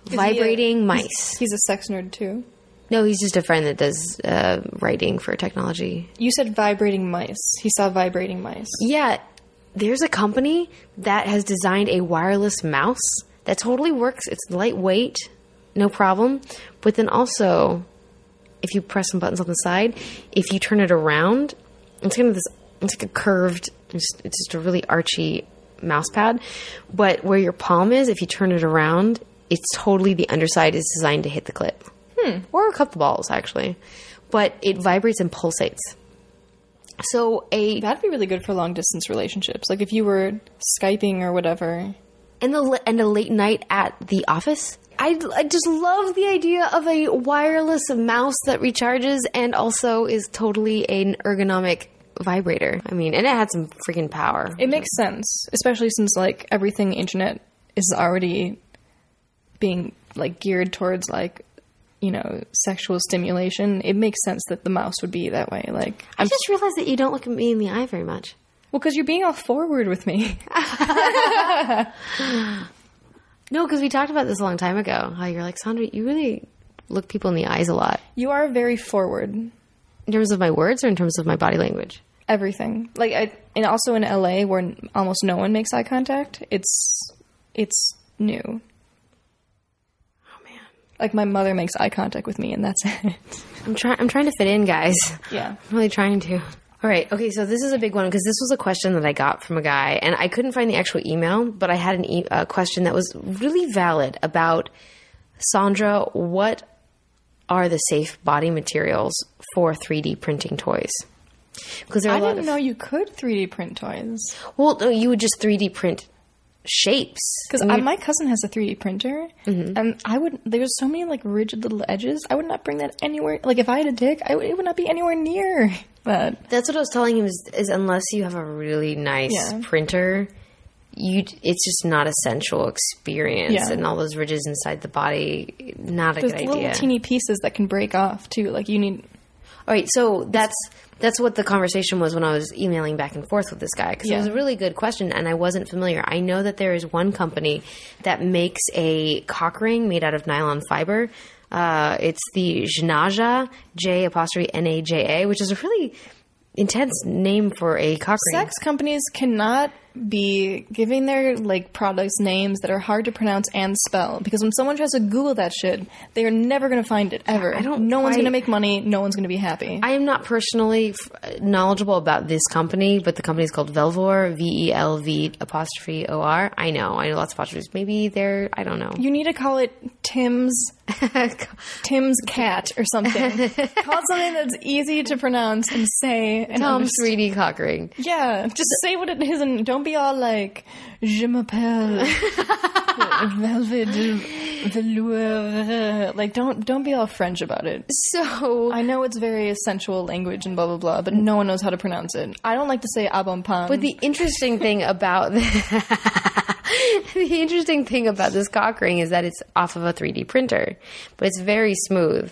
vibrating he a, mice. He's, he's a sex nerd too. No, he's just a friend that does uh, writing for technology. You said vibrating mice. He saw vibrating mice. Yeah. There's a company that has designed a wireless mouse that totally works. It's lightweight, no problem. But then also, if you press some buttons on the side, if you turn it around, it's kind of this, it's like a curved, it's just a really archy mouse pad. But where your palm is, if you turn it around, it's totally, the underside is designed to hit the clit. Hmm. Or a couple balls, actually. But it vibrates and pulsates. So a... That'd be really good for long-distance relationships. Like, if you were Skyping or whatever. And, the, and a late night at the office. I, I just love the idea of a wireless mouse that recharges and also is totally an ergonomic vibrator. I mean, and it had some freaking power. It makes sense. Especially since, like, everything internet is already being, like, geared towards, like... you know, sexual stimulation. It makes sense that the mouse would be that way. Like, I'm I just realized that you don't look at me in the eye very much. Well, because you're being all forward with me. No, because we talked about this a long time ago. How you're like, Sandra, you really look people in the eyes a lot. You are very forward. In terms of my words or in terms of my body language? Everything. Like, I, and also in L A where almost no one makes eye contact, it's it's new. Like, my mother makes eye contact with me, and that's it. I'm trying. I'm trying to fit in, guys. Yeah, I'm really trying to. All right. Okay. So this is a big one because this was a question that I got from a guy, and I couldn't find the actual email, but I had an e- a question that was really valid about Sandra. What are the safe body materials for three D printing toys? Because there are I a lot didn't of, know you could three D print toys. Well, no, you would just three D print shapes, because I mean, my cousin has a three D printer, mm-hmm. and I would. There's so many like rigid little edges. I would not bring that anywhere. Like if I had a dick, I would, it would not be anywhere near that. That's what I was telling him is, is unless you have a really nice yeah. printer, you it's just not a sensual experience, yeah. and all those ridges inside the body, not a there's good idea. There's little teeny pieces that can break off too. Like you need. All right, so that's that's what the conversation was when I was emailing back and forth with this guy because yeah. it was a really good question and I wasn't familiar. I know that there is one company that makes a cock ring made out of nylon fiber. Uh, it's the Jnaja, J apostrophe N A J A, which is a really intense name for a cock ring. Sex companies cannot be giving their like products names that are hard to pronounce and spell because when someone tries to Google that shit, they are never going to find it ever. I don't. No quite, one's going to make money. No one's going to be happy. I am not personally f- knowledgeable about this company, but the company is called Velvor, V E L V apostrophe O R. I know. I know lots of apostrophes. Maybe they're. I don't know. You need to call it Tim's Tim's cat or something. Call something that's easy to pronounce and say. And Tom's three D cock ring. Yeah, just so, say what it is and don't be all like je m'appelle velvet velour. Like don't don't be all French about it. So I know it's very sensual language and blah blah blah, but no one knows how to pronounce it. I don't like to say abonpan. But the interesting thing about the, the interesting thing about this cock ring is that it's off of a three D printer, but it's very smooth.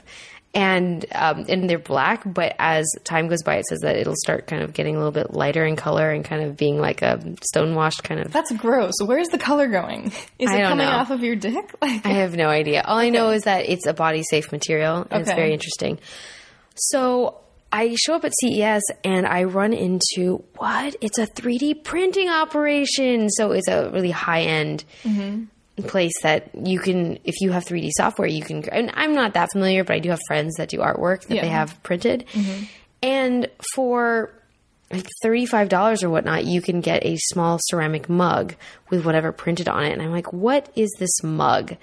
And um, and they're black, but as time goes by, it says that it'll start kind of getting a little bit lighter in color and kind of being like a stonewashed kind of... That's gross. Where's the color going? Is I it coming know. off of your dick? Like, I have no idea. All okay. I know is that it's a body-safe material, and okay. it's very interesting. So I show up at C E S, and I run into, what? It's a three D printing operation! So it's a really high-end... Mm-hmm. place that you can, if you have three D software, you can, and I'm not that familiar, but I do have friends that do artwork that yeah. they have printed. Mm-hmm. And for like thirty-five dollars or whatnot, you can get a small ceramic mug with whatever printed on it. And I'm like, what is this mug?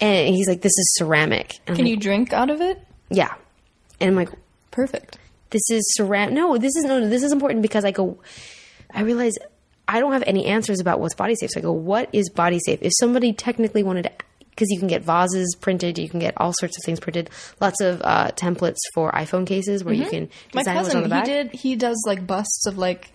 And he's like, this is ceramic. And can you drink out of it? Yeah. And I'm like, perfect. This is ceramic. No, this is no, this is important because I go, I realize I don't have any answers about what's body safe. So I go, what is body safe? If somebody technically wanted to, because you can get vases printed, you can get all sorts of things printed. Lots of uh, templates for iPhone cases where mm-hmm. you can design. My cousin, on the back. he did, he does like busts of like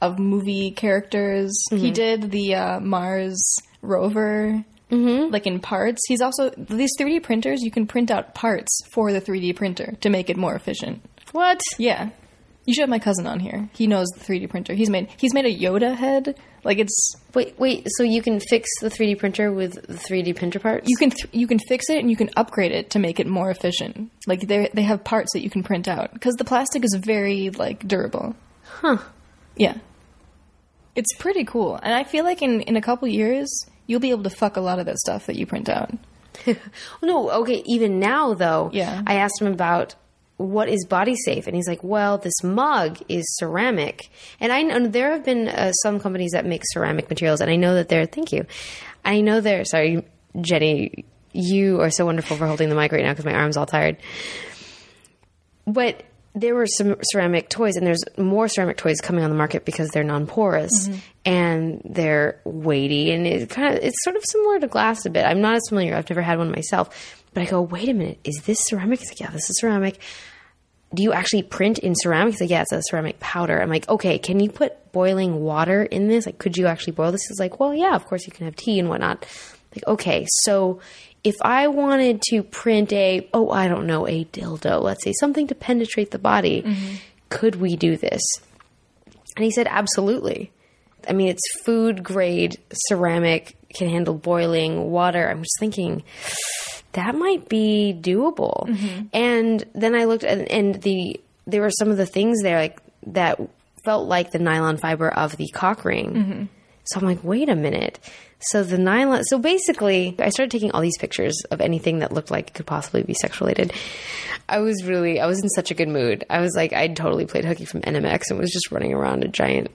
of movie characters. Mm-hmm. He did the uh, Mars rover. Mm-hmm. Like in parts. He's also, these three D printers, you can print out parts for the three D printer to make it more efficient. What? Yeah. You should have my cousin on here. He knows the three D printer. He's made, he's made a Yoda head. Like it's... Wait, wait. So you can fix the three D printer with the three D printer parts? You can, th- you can fix it and you can upgrade it to make it more efficient. Like they they have parts that you can print out because the plastic is very like durable. Huh. Yeah. It's pretty cool. And I feel like in, in a couple years, you'll be able to fuck a lot of that stuff that you print out. No, okay. Even now, though, yeah. I asked him about what is body safe, and he's like, "Well, this mug is ceramic." And I know there have been uh, some companies that make ceramic materials, and I know that they're. Thank you. I know they're. Sorry, Jenny, you are so wonderful for holding the mic right now because my arm's all tired. But there were some ceramic toys, and there's more ceramic toys coming on the market because they're non-porous mm-hmm. and they're weighty, and it kind of it's sort of similar to glass a bit. I'm not as familiar; I've never had one myself. But I go, wait a minute, is this ceramic? He's like, yeah, this is ceramic. Do you actually print in ceramic? He's like, yeah, it's a ceramic powder. I'm like, okay, can you put boiling water in this? Like, could you actually boil this? He's like, well, yeah, of course you can have tea and whatnot. Like, okay, so if I wanted to print a, oh, I don't know, a dildo, let's say, something to penetrate the body, mm-hmm. could we do this? And he said, absolutely. I mean, it's food grade ceramic, can handle boiling water. I'm just thinking... that might be doable. Mm-hmm. And then I looked and, and the, there were some of the things there like that felt like the nylon fiber of the cock ring. Mm-hmm. So I'm like, wait a minute. So the nylon, so basically I started taking all these pictures of anything that looked like it could possibly be sex related. I was really, I was in such a good mood. I was like, I totally played hooky from N M X and was just running around a giant,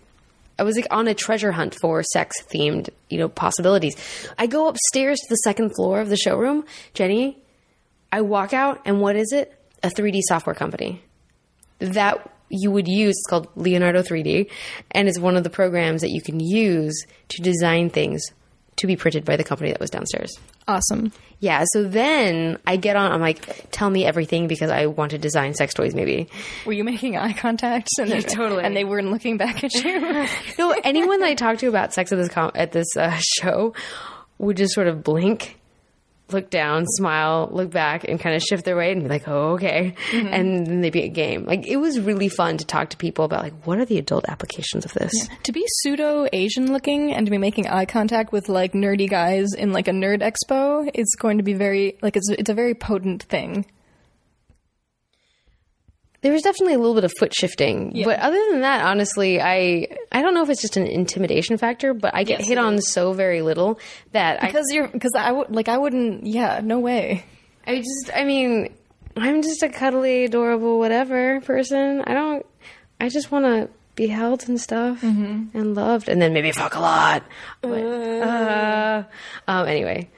I was like on a treasure hunt for sex themed, you know, possibilities. I go upstairs to the second floor of the showroom, Jenny, I walk out and what is it? A three D software company that you would use. It's called Leonardo three D. And it's one of the programs that you can use to design things to be printed by the company that was downstairs. Awesome. Yeah. So then I get on, I'm like, tell me everything because I want to design sex toys maybe. Were you making eye contact? And yeah, totally. And they weren't looking back at you? No, anyone that I talked to about sex at this com- at this uh, show would just sort of blink, look down, smile, look back and kind of shift their weight and be like, oh, okay. Mm-hmm. And then they'd be at game. Like it was really fun to talk to people about like, what are the adult applications of this? Yeah. To be pseudo Asian looking and to be making eye contact with like nerdy guys in like a nerd expo is going to be very, like it's, it's a very potent thing. There was definitely a little bit of foot shifting, yeah. But other than that, honestly, I, I don't know if it's just an intimidation factor, but I get yes, hit on so very little that because I, you're, because I would, like, I wouldn't, yeah, no way. I just, I mean, I'm just a cuddly, adorable, whatever person. I don't, I just want to be held and stuff mm-hmm. and loved and then maybe fuck a lot. But, uh. Uh, um, anyway.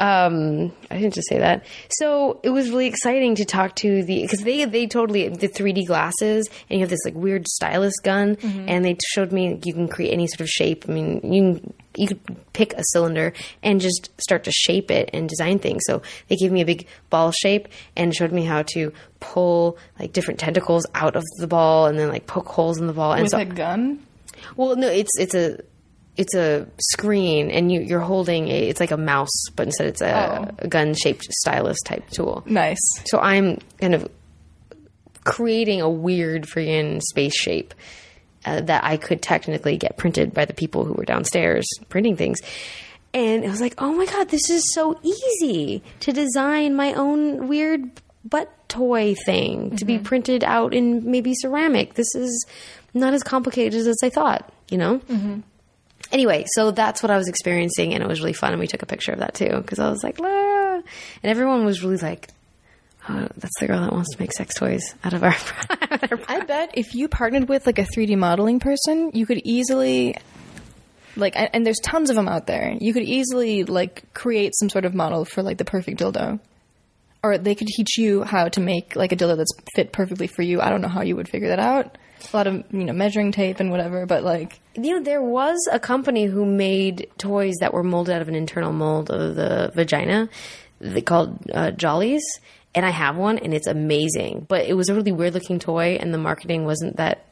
Um, I didn't just say that. So it was really exciting to talk to the, cause they, they totally, the three D glasses and you have this like weird stylus gun mm-hmm. and they showed me you can create any sort of shape. I mean, you can, you could pick a cylinder and just start to shape it and design things. So they gave me a big ball shape and showed me how to pull like different tentacles out of the ball and then like poke holes in the ball. With and so, a gun? Well, no, it's, it's a, it's a screen and you, you're holding a, it's like a mouse, but instead it's a, oh. a gun shaped stylus type tool. Nice. So I'm kind of creating a weird freaking space shape uh, that I could technically get printed by the people who were downstairs printing things. And I was like, oh my God, this is so easy to design my own weird butt toy thing mm-hmm. to be printed out in maybe ceramic. This is not as complicated as I thought, you know? Mm-hmm. Anyway, so that's what I was experiencing, and it was really fun, and we took a picture of that, too, because I was like, la. And everyone was really like, Oh, that's the girl that wants to make sex toys out of our, out of our I bet if you partnered with like a three D modeling person, you could easily like, and, and there's tons of them out there. You could easily like create some sort of model for like the perfect dildo, or they could teach you how to make like a dildo that's fit perfectly for you. I don't know how you would figure that out. A lot of, you know, measuring tape and whatever, but like, you know, there was a company who made toys that were molded out of an internal mold of the vagina. They called uh, Jollies. And I have one, and it's amazing. But it was a really weird-looking toy, and the marketing wasn't that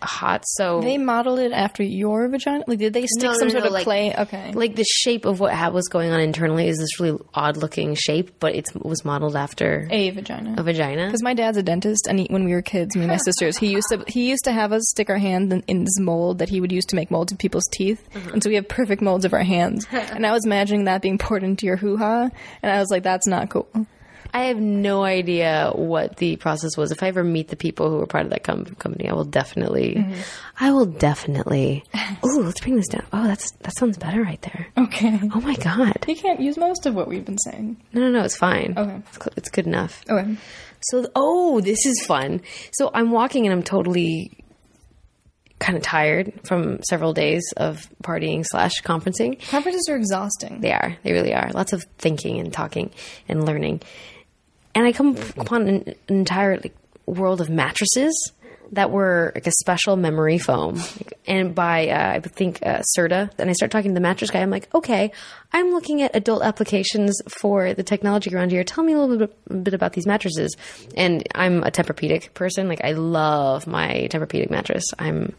hot. So they modeled it after your vagina? Like, did they stick no, no, some no, sort no, of like, clay? Okay. Like, the shape of what was going on internally is this really odd-looking shape, but it's, it was modeled after a vagina. A vagina. Because my dad's a dentist, and he, when we were kids, me and my sisters, he used to he used to have us stick our hand in, in this mold that he would use to make molds of people's teeth. Mm-hmm. And so we have perfect molds of our hands. And I was imagining that being poured into your hoo-ha, and I was like, that's not cool. I have no idea what the process was. If I ever meet the people who were part of that com- company, I will definitely, mm-hmm. I will definitely, oh, let's bring this down. Oh, that's, that sounds better right there. Okay. Oh my God. You can't use most of what we've been saying. No, no, no. It's fine. Okay. It's, cl- it's good enough. Okay. So, oh, this is fun. So I'm walking and I'm totally kind of tired from several days of partying slash conferencing. Conferences are exhausting. They are. They really are. Lots of thinking and talking and learning. And I come upon an entire like, world of mattresses that were like a special memory foam. And by, uh, I think, uh, Serta. And I start talking to the mattress guy. I'm like, okay, I'm looking at adult applications for the technology around here. Tell me a little bit, a bit about these mattresses. And I'm a Tempur-Pedic person. Like, I love my Tempur-Pedic mattress. I'm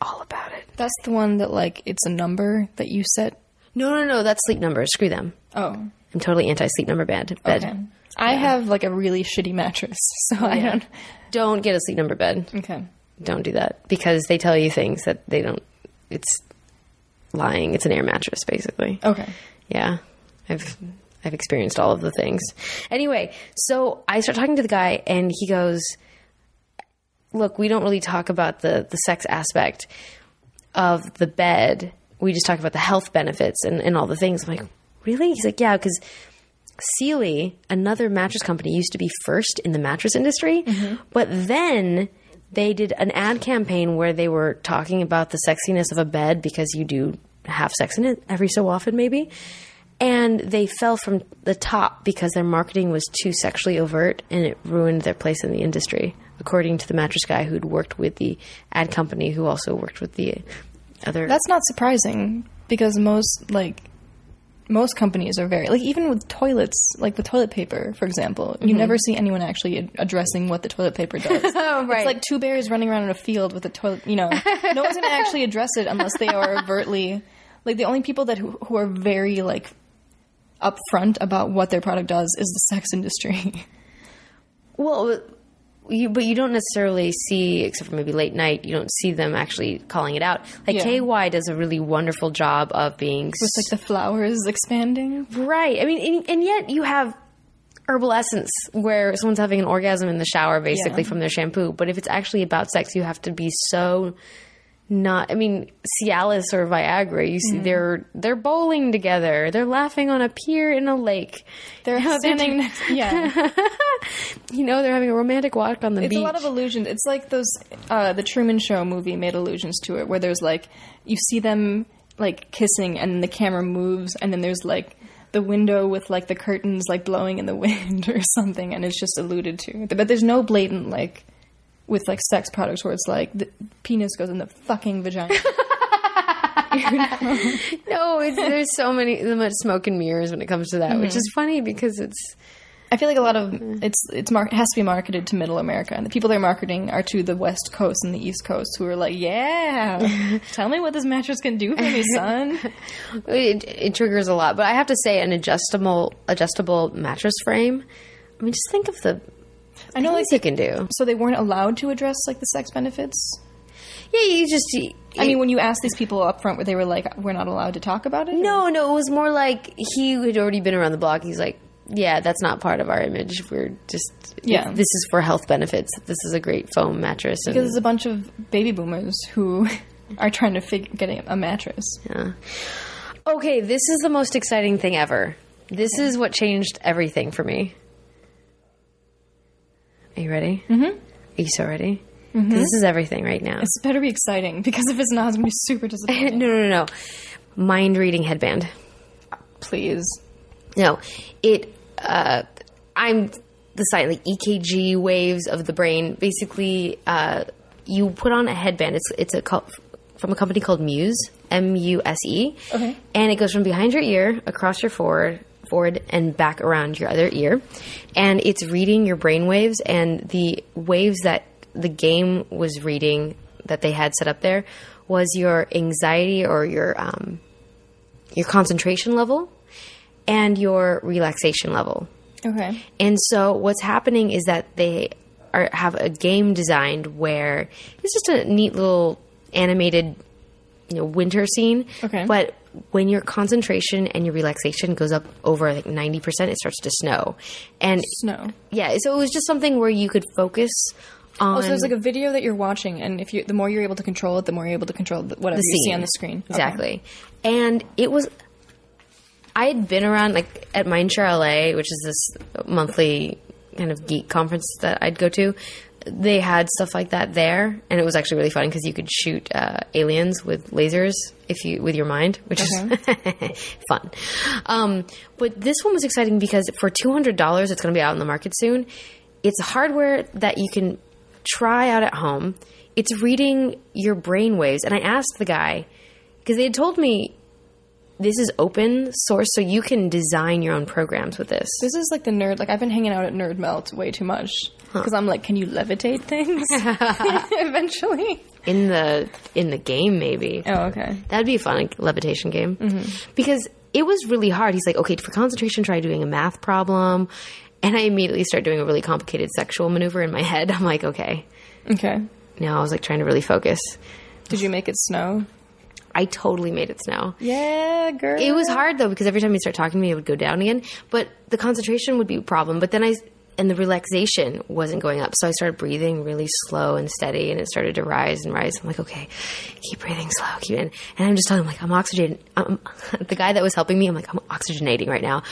all about it. That's the one that, like, it's a number that you set? No, no, no. That's Sleep Number. Screw them. Oh. I'm totally anti-Sleep Number bed. bed. Okay. I yeah. have like a really shitty mattress, so yeah. I don't... Don't get a Sleep Number bed. Okay. Don't do that, because they tell you things that they don't... It's lying. It's an air mattress, basically. Okay. Yeah. I've I've experienced all of the things. Anyway, so I start talking to the guy, and he goes, look, we don't really talk about the, the sex aspect of the bed. We just talk about the health benefits and, and all the things. I'm like, really? He's like, yeah, because... Sealy, another mattress company, used to be first in the mattress industry, mm-hmm. but then they did an ad campaign where they were talking about the sexiness of a bed, because you do have sex in it every so often, maybe, and they fell from the top because their marketing was too sexually overt, and it ruined their place in the industry, according to the mattress guy who'd worked with the ad company who also worked with the other... That's not surprising, because most, like... Most companies are very, like, even with toilets, like with toilet paper, for example, you mm-hmm. never see anyone actually ad- addressing what the toilet paper does. Oh, right. It's like two bears running around in a field with a toilet, you know. No one's going to actually address it unless they are overtly, like, the only people that who, who are very, like, upfront about what their product does is the sex industry. Well, you, but you don't necessarily see, except for maybe late night, you don't see them actually calling it out. Like, yeah. K Y does a really wonderful job of being... With, like, the flowers expanding. Right. I mean, and, and yet you have Herbal Essence, where someone's having an orgasm in the shower, basically, yeah. from their shampoo. But if it's actually about sex, you have to be so not... I mean, Cialis or Viagra, you see, mm. they're they're bowling together. They're laughing on a pier in a lake. They're you know, standing... They're t- yeah. You know, they're having a romantic walk on the it's beach. It's a lot of illusions. It's like those, uh, the Truman Show movie made allusions to it, where there's like, you see them like kissing and the camera moves, and then there's like the window with like the curtains like blowing in the wind or something, and it's just alluded to. But there's no blatant like, with like sex products where it's like, the penis goes in the fucking vagina. You know? No, it's, there's so many, so much smoke and mirrors when it comes to that, mm-hmm. which is funny because it's... I feel like a lot of it's it's mar- it has to be marketed to middle America, and the people they're marketing are to the West Coast and the East Coast, who are like, yeah, tell me what this mattress can do for me, son. It, it triggers a lot. But I have to say, an adjustable adjustable mattress frame, I mean, just think of the I know things like, you can do. So they weren't allowed to address, like, the sex benefits? Yeah, you just... You, I mean, when you asked these people up front, they were like, we're not allowed to talk about it? No, or? no, it was more like he had already been around the block. He's like, yeah, that's not part of our image. We're just, yeah. This is for health benefits. This is a great foam mattress. And because there's a bunch of baby boomers who are trying to fig- get a mattress. Yeah. Okay, this is the most exciting thing ever. This okay. is what changed everything for me. Are you ready? Mm-hmm. Are you so ready? Because mm-hmm. this is everything right now. It's better be exciting, because if it's not, it's going to be super disappointing. no, no, no, no. Mind-reading headband. Please. No. It, uh, I'm the site, like E K G waves of the brain. Basically, uh, you put on a headband. It's it's a co- from a company called Muse, M U S E. Okay. And it goes from behind your ear, across your forehead, forward and back around your other ear, and it's reading your brain waves, and the waves that the game was reading that they had set up there was your anxiety or your um, your concentration level and your relaxation level. Okay. And so what's happening is that they are, have a game designed where it's just a neat little animated, you know, winter scene. Okay. But when your concentration and your relaxation goes up over like ninety percent, it starts to snow. And snow. Yeah. So it was just something where you could focus on. Oh, so it's like a video that you're watching, and if you, the more you're able to control it, the more you're able to control whatever you see on the screen. Exactly. Okay. And it was, I had been around like at Mindshare L A, which is this monthly kind of geek conference that I'd go to. They had stuff like that there, and it was actually really fun because you could shoot uh, aliens with lasers if you with your mind, which okay. is fun. Um, but this one was exciting because for two hundred dollars, it's going to be out in the market soon. It's hardware that you can try out at home. It's reading your brain waves, and I asked the guy because they had told me this is open source, so you can design your own programs with this. This is like the nerd. Like I've been hanging out at Nerd Melt way too much. Because huh. I'm like, can you levitate things eventually? In the in the game, maybe. Oh, okay. That'd be a fun like, levitation game. Mm-hmm. Because it was really hard. He's like, okay, for concentration, try doing a math problem. And I immediately start doing a really complicated sexual maneuver in my head. I'm like, okay. Okay. No, I was like trying to really focus. Did you make it snow? I totally made it snow. Yeah, girl. It was hard, though, because every time he'd start talking to me, it would go down again. But the concentration would be a problem. But then I... And the relaxation wasn't going up. So I started breathing really slow and steady, and it started to rise and rise. I'm like, okay, keep breathing slow. Keep in. And I'm just telling him, like, I'm oxygenating. I'm, the guy that was helping me, I'm like, I'm oxygenating right now.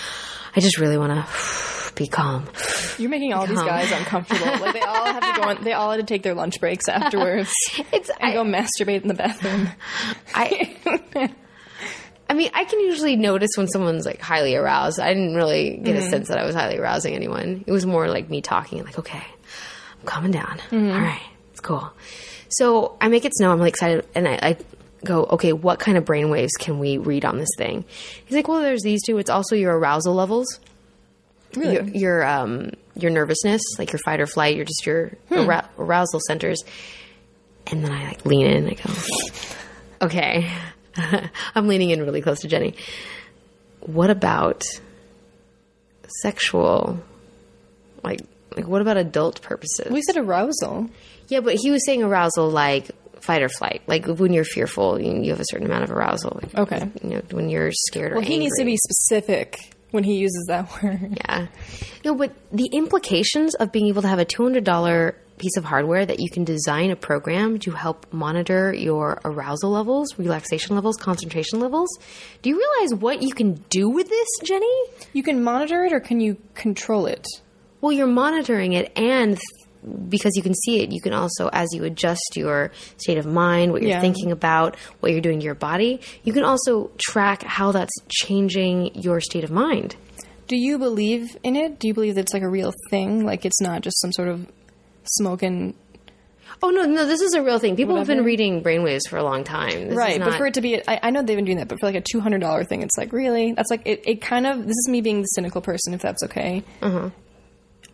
I just really want to be calm. You're making all calm. These guys uncomfortable. Like they all have to go on, they all had to take their lunch breaks afterwards it's, and I, go masturbate in the bathroom. I... I mean, I can usually notice when someone's, like, highly aroused. I didn't really get mm-hmm. a sense that I was highly arousing anyone. It was more like me talking, like, okay, I'm calming down. Mm-hmm. All right, it's cool. So I make it snow. I'm, really excited. And I, I go, okay, what kind of brainwaves can we read on this thing? He's like, well, there's these two. It's also your arousal levels. Really? Your your, um, your nervousness, like your fight or flight, your just your hmm. ar- arousal centers. And then I, like, lean in and I go, okay. I'm leaning in really close to Jenny. What about sexual, like, like what about adult purposes? We said arousal. Yeah, but he was saying arousal like fight or flight. Like when you're fearful, you, you have a certain amount of arousal. Like, okay. You know, when you're scared or well, angry. Well, he needs to be specific when he uses that word. Yeah. No, but the implications of being able to have a two hundred dollars piece of hardware that you can design a program to help monitor your arousal levels, relaxation levels, concentration levels. Do you realize what you can do with this, Jenny? You can monitor it, or can you control it? Well, you're monitoring it, and th- because you can see it, you can also, as you adjust your state of mind, what you're yeah. thinking about, what you're doing to your body, you can also track how that's changing your state of mind. Do you believe in it? Do you believe that it's like a real thing? Like it's not just some sort of smoking. Oh, no, no, this is a real thing. People whatever. have been reading brainwaves for a long time. This right, is not... but for it to be, I, I know they've been doing that, but for like a two hundred dollars thing, it's like, really? That's like, it, it kind of, this is me being the cynical person, if that's okay. Uh-huh.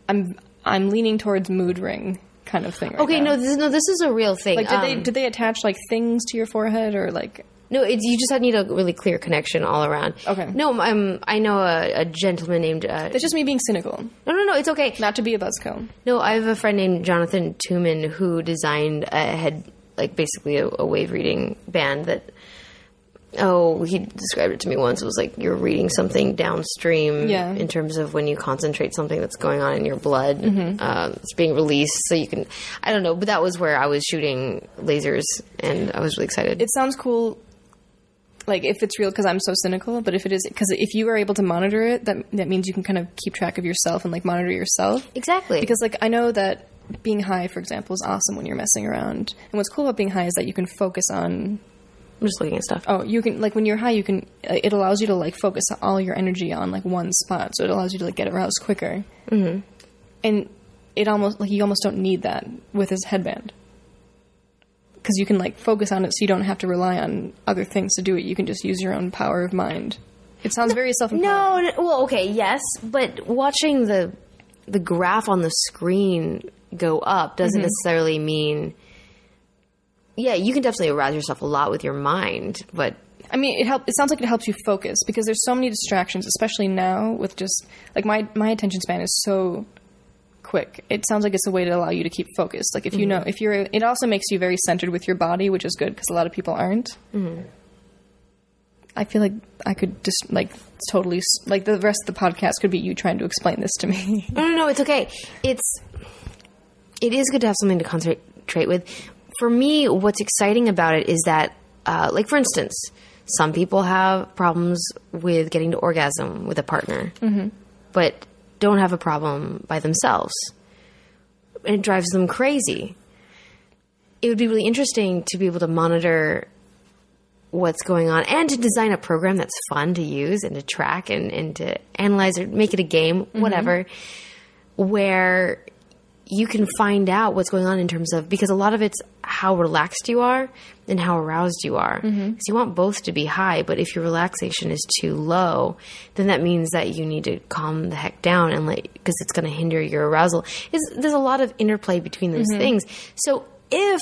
I'm I'm leaning towards mood ring kind of thing right Okay, now. no, this, no, this is a real thing. Like, did, um, they, did they attach like things to your forehead or like... No, it's, you just need a really clear connection all around. Okay. No, I'm, I know a, a gentleman named... Uh, That's just me being cynical. No, no, no, it's okay. Not to be a buzzkill. No, I have a friend named Jonathan Tooman who designed a head, like basically a, a wave-reading band that... Oh, he described it to me once. It was like you're reading something downstream yeah. in terms of when you concentrate something that's going on in your blood. Mm-hmm. Uh, it's being released so you can... I don't know, but that was where I was shooting lasers and I was really excited. It sounds cool... like if it's real, because I'm so cynical, but if it is, because if you are able to monitor it, that that means you can kind of keep track of yourself and like monitor yourself. Exactly. Because like I know that being high, for example, is awesome when you're messing around. And what's cool about being high is that you can focus on. I'm just looking at stuff. Oh, you can, like, when you're high, you can, uh, it allows you to, like, focus all your energy on, like, one spot. So it allows you to, like, get aroused quicker. Mm-hmm. And it almost, like, you almost don't need that with his headband. Because you can, like, focus on it so you don't have to rely on other things to do it. You can just use your own power of mind. It sounds no, very self-empowering. No, no, well, okay, yes. But watching the the graph on the screen go up doesn't mm-hmm. necessarily mean... Yeah, you can definitely arouse yourself a lot with your mind, but... I mean, it help, It sounds like it helps you focus, because there's so many distractions, especially now with just... Like, my, my attention span is so quick. It sounds like it's a way to allow you to keep focused. Like, if you mm-hmm. know... if you're, it also makes you very centered with your body, which is good, because a lot of people aren't. Mm-hmm. I feel like I could just, like, totally... Like, the rest of the podcast could be you trying to explain this to me. No, no, no, it's okay. It's... It is good to have something to concentrate with... For me, what's exciting about it is that, uh, like, for instance, some people have problems with getting to orgasm with a partner, mm-hmm. but don't have a problem by themselves. And it drives them crazy. It would be really interesting to be able to monitor what's going on and to design a program that's fun to use and to track and, and to analyze or make it a game, mm-hmm. whatever, where... you can find out what's going on in terms of, because a lot of it's how relaxed you are and how aroused you are. Mm-hmm. So you want both to be high, but if your relaxation is too low, then that means that you need to calm the heck down and let, because it's going to hinder your arousal. It's, there's a lot of interplay between those mm-hmm. things. So if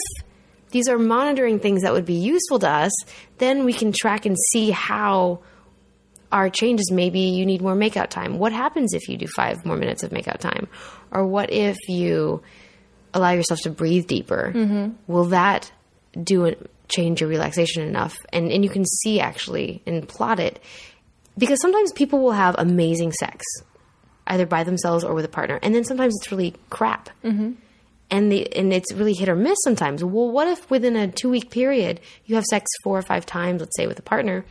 these are monitoring things that would be useful to us, then we can track and see how our changes. Maybe you need more makeout time. What happens if you do five more minutes of makeout time? Or what if you allow yourself to breathe deeper? Mm-hmm. Will that do a, change your relaxation enough? And and you can see actually and plot it. Because sometimes people will have amazing sex, either by themselves or with a partner. And then sometimes it's really crap. Mm-hmm. And the and it's really hit or miss sometimes. Well, what if within a two-week period you have sex four or five times, let's say, with a partner,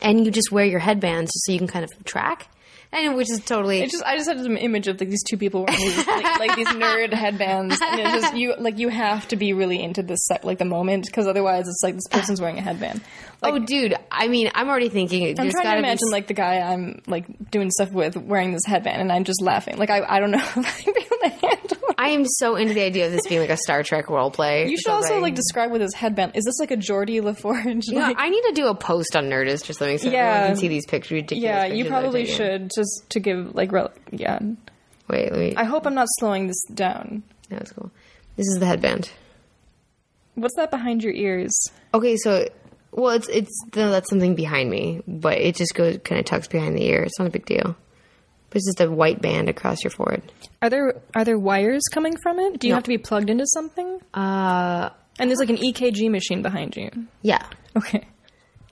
and you just wear your headbands just so you can kind of track, and which is totally. It just I just had an image of like these two people wearing these, like, like these nerd headbands, and it's just you like you have to be really into this like the moment, because otherwise it's like this person's wearing a headband. Like, oh, dude! I mean, I'm already thinking. I'm trying to imagine be... like the guy I'm like doing stuff with wearing this headband, and I'm just laughing. Like I I don't know if I'd be able to handle it. I am so into the idea of this being like a Star Trek role play. You should also like describe what this headband is. This like a Geordie LaForge? You like... know, I need to do a post on Nerdist just so everyone yeah. can see these pictures. Ridiculous yeah, pictures you probably should just to give like rel- yeah. Wait, wait. I hope I'm not slowing this down. No, it's cool. This is the headband. What's that behind your ears? Okay, so. Well, it's it's no, that's something behind me, but it just goes kind of tucks behind the ear. It's not a big deal. But it's just a white band across your forehead. Are there are there wires coming from it? Do you no. have to be plugged into something? Uh, and there's like an E K G machine behind you. Yeah. Okay.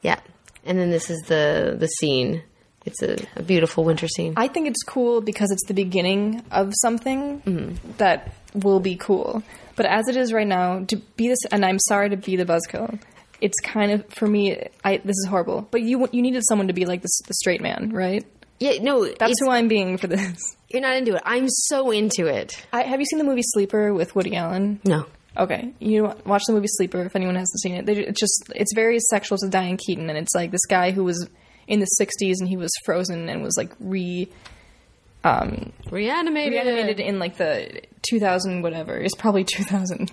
Yeah. And then this is the the scene. It's a, a beautiful winter scene. I think it's cool because it's the beginning of something mm-hmm. that will be cool. But as it is right now, to be this, and I'm sorry to be the buzzkill. It's kind of, for me, I, this is horrible. But you you needed someone to be like this, the straight man, right? Yeah, no. That's who I'm being for this. You're not into it. I'm so into it. I, have you seen the movie Sleeper with Woody Allen? No. Okay. You watch the movie Sleeper if anyone hasn't seen it. They, it's just, it's very sexual to Diane Keaton. And it's like this guy who was in the sixties and he was frozen and was like re... Um, reanimated. Reanimated in like the two thousand whatever. It's probably two thousand.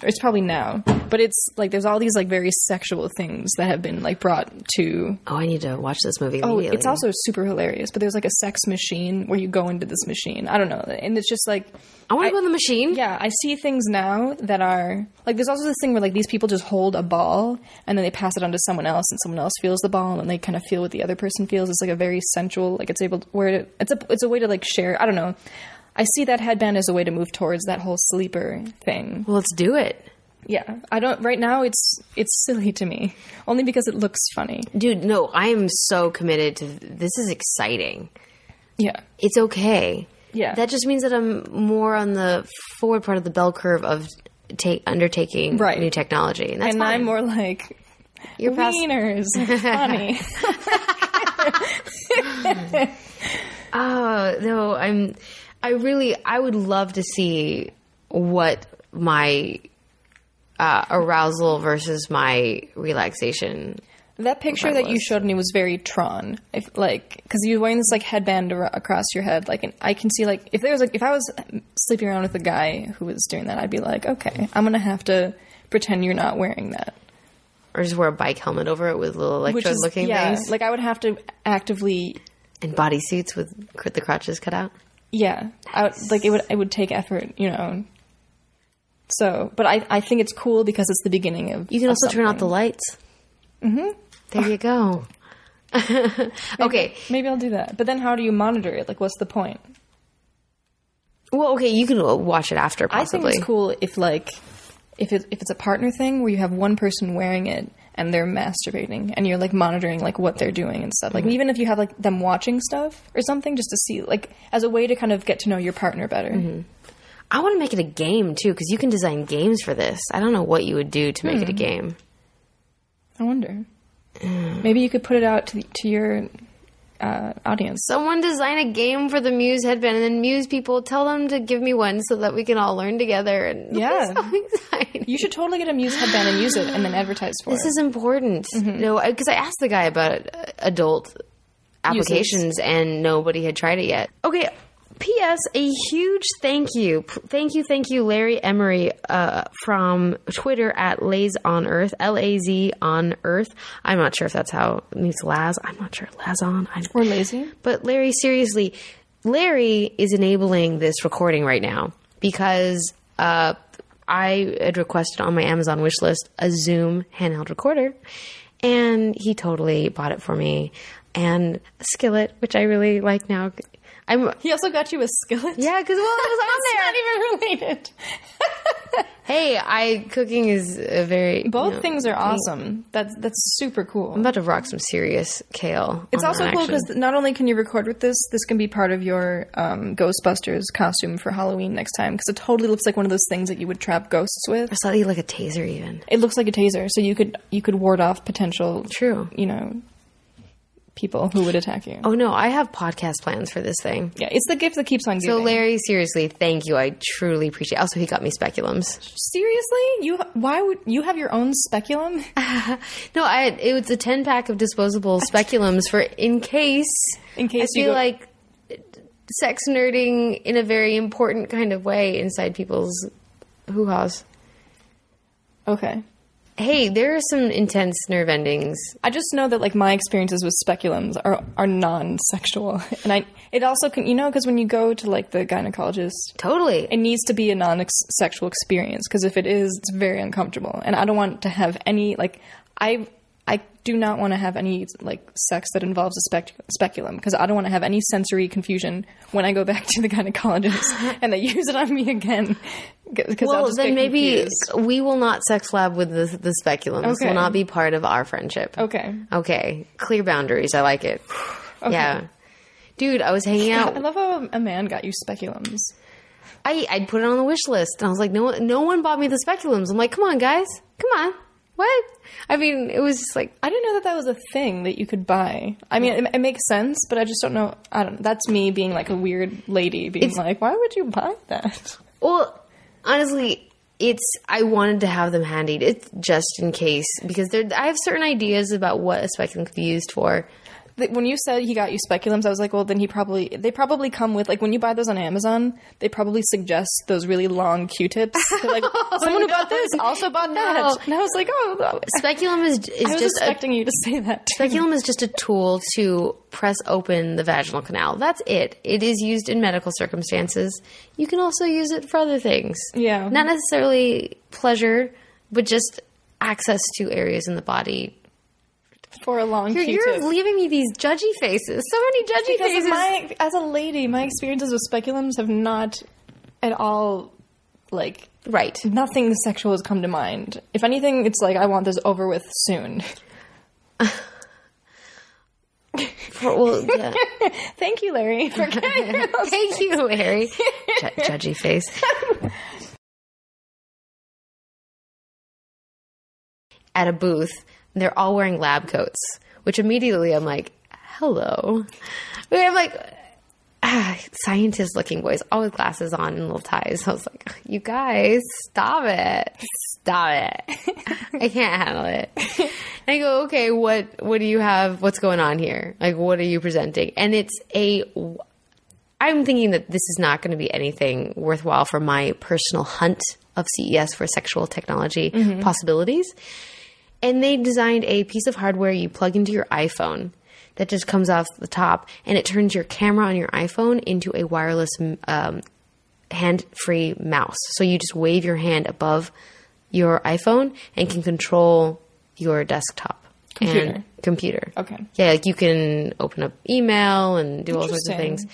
It's probably now, but it's like there's all these like very sexual things that have been like brought to. Oh, I need to watch this movie. Oh, it's also super hilarious. But there's like a sex machine where you go into this machine. I don't know, and it's just like I want to go in the machine. Yeah, I see things now that are like there's also this thing where like these people just hold a ball and then they pass it on to someone else, and someone else feels the ball, and they kind of feel what the other person feels. It's like a very sensual, like it's able to, where it, it's a it's a way to like share. I don't know. I see that headband as a way to move towards that whole sleeper thing. Well, let's do it. Yeah. I don't, right now it's, it's silly to me only because it looks funny. Dude, no, I am so committed to, this is exciting. Yeah. It's okay. Yeah. That just means that I'm more on the forward part of the bell curve of take undertaking right. new technology. And that's And fine. I'm more like Your wieners are funny. Oh, no, I'm, I really, I would love to see what my uh, arousal versus my relaxation. That picture that you showed me was very Tron, if, like, because you were wearing this like headband ar- across your head, like, and I can see like if there was like if I was sleeping around with a guy who was doing that, I'd be like, okay, I'm gonna have to pretend you're not wearing that, or just wear a bike helmet over it with little electrode-looking yeah, things. Like I would have to actively and bodysuits with cr- the crotches cut out. Yeah, nice. I would, like it would it would take effort, you know. So, but I I think it's cool because it's the beginning of. You can also turn out the lights. Mm-hmm. There you go. maybe, okay. Maybe I'll do that. But then how do you monitor it? Like, what's the point? Well, okay, you can watch it after, possibly. I think it's cool if, like, if, it, if it's a partner thing where you have one person wearing it and they're masturbating and you're, like, monitoring, like, what they're doing and stuff. Like, mm-hmm. even if you have, like, them watching stuff or something just to see, like, as a way to kind of get to know your partner better. Mm-hmm. I want to make it a game, too, because you can design games for this. I don't know what you would do to make hmm. it a game. I wonder. Maybe you could put it out to, the, to your uh, audience. Someone design a game for the Muse headband, and then Muse people tell them to give me one so that we can all learn together. And yeah, so exciting. You should totally get a Muse headband and use it, and then advertise for this it. This is important. Mm-hmm. No, because I, I asked the guy about adult applications, Uses. and nobody had tried it yet. Okay. P S. A huge thank you. Thank you, thank you, Larry Emery uh, from Twitter at Lays on Earth, L A Z on Earth. I'm not sure if that's how it means Laz. I'm not sure. Laz on. Or lazy. But Larry, seriously, Larry is enabling this recording right now because uh, I had requested on my Amazon wish list a Zoom handheld recorder, and he totally bought it for me. And a skillet, which I really like now. I'm, he also got you a skillet? Yeah, because well, it was on there. It's not even related. Hey, I cooking is a very... Both you know, things are awesome. Thing. That's that's super cool. I'm about to rock some serious kale. It's also cool because not only can you record with this, this can be part of your um, Ghostbusters costume for Halloween next time because it totally looks like one of those things that you would trap ghosts with. Or slightly like a taser even. It looks like a taser, so you could you could ward off potential... True. You know... people who would attack you. Oh no, I have podcast plans for this thing. Yeah, it's the gift that keeps on giving. So Larry, seriously, thank you. I truly appreciate it. Also, he got me speculums. Seriously? You why would you have your own speculum? Uh, no, I it was a ten pack of disposable speculums for in case in case I you feel go- like sex nerding in a very important kind of way inside people's hoo-haws. Okay. Hey, there are some intense nerve endings. I just know that like my experiences with speculums are are non-sexual, and I it also can you know because when you go to like the gynecologist, totally, it needs to be a non-sexual experience because if it is, it's very uncomfortable, and I don't want to have any like I I do not want to have any like sex that involves a spec, speculum because I don't want to have any sensory confusion when I go back to the gynecologist and they use it on me again. Well, then maybe confused. We will not sex lab with the, the speculum. Okay. This will not be part of our friendship. Okay. Okay. Clear boundaries. I like it. Okay. Yeah. Dude, I was hanging out. I love how a man got you speculums. I I put it on the wish list, and I was like, no, no one bought me the speculums. I'm like, come on, guys. Come on. What? I mean, it was just like... I didn't know that that was a thing that you could buy. I mean, it, it makes sense, but I just don't know. I don't know. That's me being like a weird lady, being it's, like, why would you buy that? Well... Honestly, it's I wanted to have them handy. It's just in case because there, I have certain ideas about what a speculum could be used for. When you said he got you speculums, I was like, well, then he probably they probably come with like when you buy those on Amazon, they probably suggest those really long Q-tips. They're like oh, someone no. who bought this also bought no. that, and I was like, oh, no. Speculum is is I was just expecting a, you to say that. Too. Speculum is just a tool to press open the vaginal canal. That's it. It is used in medical circumstances. You can also use it for other things. Yeah, not necessarily pleasure, but just access to areas in the body. For a long Q-tip. You're leaving me these judgy faces. So many judgy because faces. My, as a lady, my experiences with speculums have not at all, like... Right. Nothing sexual has come to mind. If anything, it's like, I want this over with soon. Well, yeah. Thank you, Larry, for getting rid of those Thank you, Larry. J- judgy face. At a booth... and they're all wearing lab coats, which immediately I'm like, hello. We have like ah, scientist looking boys, all with glasses on and little ties. I was like, you guys, stop it. Stop it. I can't handle it. And I go, okay, what, what do you have? What's going on here? Like, what are you presenting? And it's a, I'm thinking that this is not going to be anything worthwhile for my personal hunt of C E S for sexual technology mm-hmm. possibilities. And they designed a piece of hardware you plug into your iPhone that just comes off the top, and it turns your camera on your iPhone into a wireless um, hand-free mouse. So you just wave your hand above your iPhone and can control your desktop. Computer. And computer. Okay. Yeah, like you can open up email and do all sorts of things.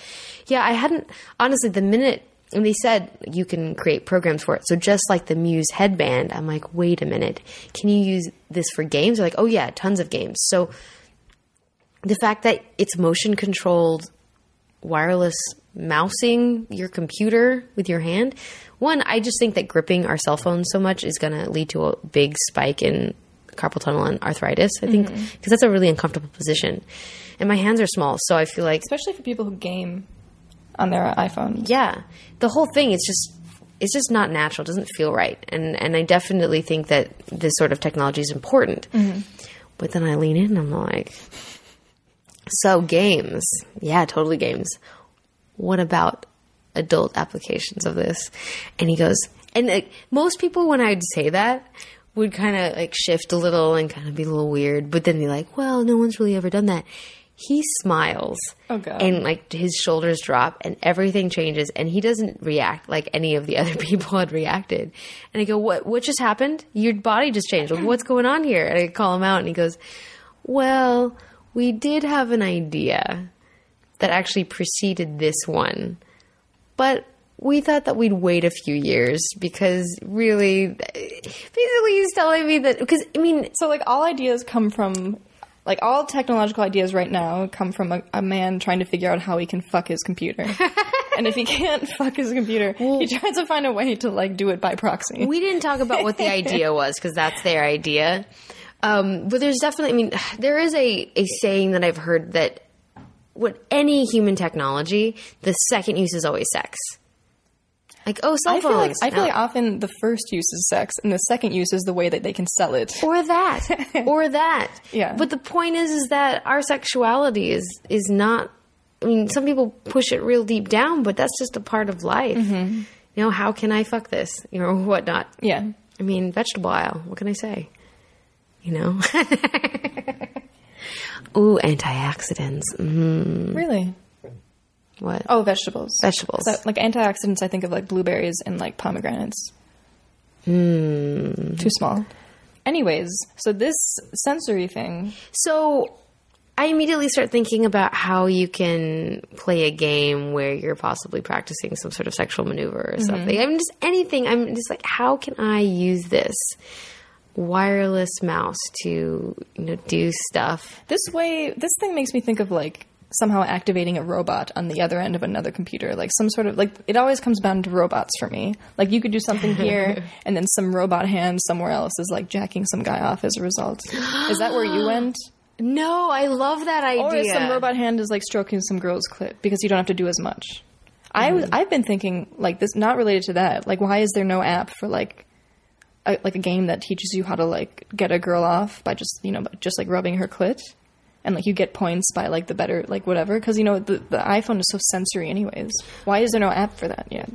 Yeah, I hadn't – honestly, the minute – and they said you can create programs for it. So just like the Muse headband, I'm like, wait a minute. Can you use this for games? They're like, oh, yeah, tons of games. So the fact that it's motion-controlled wireless mousing your computer with your hand, one, I just think that gripping our cell phones so much is going to lead to a big spike in carpal tunnel and arthritis, I think, because mm-hmm. that's a really uncomfortable position. And my hands are small, so I feel like... Especially for people who game on their iPhone. Yeah. The whole thing, it's just it's just not natural. It doesn't feel right. And and I definitely think that this sort of technology is important. Mm-hmm. But then I lean in and I'm like, so games. Yeah, totally games. What about adult applications of this? And he goes, and like, most people when I would say that would kind of like shift a little and kind of be a little weird. But then be like, well, no one's really ever done that. He smiles oh God. and like his shoulders drop and everything changes and he doesn't react like any of the other people had reacted. And I go, what, what just happened? Your body just changed. Like, what's going on here? And I call him out and he goes, well, we did have an idea that actually preceded this one, but we thought that we'd wait a few years because really, basically he's telling me that, because I mean. So like all ideas come from. Like, all technological ideas right now come from a, a man trying to figure out how he can fuck his computer. And if he can't fuck his computer, well, he tries to find a way to, like, do it by proxy. We didn't talk about what the idea was, because that's their idea. Um, but there's definitely, I mean, there is a, a saying that I've heard that with any human technology, the second use is always sex. Like, oh, cell phones. I feel like, I feel like often the first use is sex, and the second use is the way that they can sell it. Or that. or that. Yeah. But the point is, is that our sexuality is, is not... I mean, some people push it real deep down, but that's just a part of life. Mm-hmm. You know, how can I fuck this? You know, whatnot. Yeah. I mean, vegetable aisle. What can I say? You know? Ooh, antioxidants. Mm. Really? What? Oh, vegetables. Vegetables. So, like antioxidants, I think of like blueberries and like pomegranates. Mm. Too small. Anyways, so this sensory thing. So I immediately start thinking about how you can play a game where you're possibly practicing some sort of sexual maneuver or mm-hmm. something. I'm just anything. I'm just like, how can I use this wireless mouse to, you know, do stuff? This way, this thing makes me think of like, somehow activating a robot on the other end of another computer. Like some sort of, like, it always comes down to robots for me. Like you could do something here and then some robot hand somewhere else is like jacking some guy off as a result. Is that where you went? No, I love that idea. Or some robot hand is like stroking some girl's clit because you don't have to do as much. Mm. I was, I've been thinking like this, not related to that. Like why is there no app for like, a, like a game that teaches you how to like get a girl off by just, you know, just like rubbing her clit? And, like, you get points by, like, the better, like, whatever. Because, you know, the, the iPhone is so sensory anyways. Why is there no app for that yet?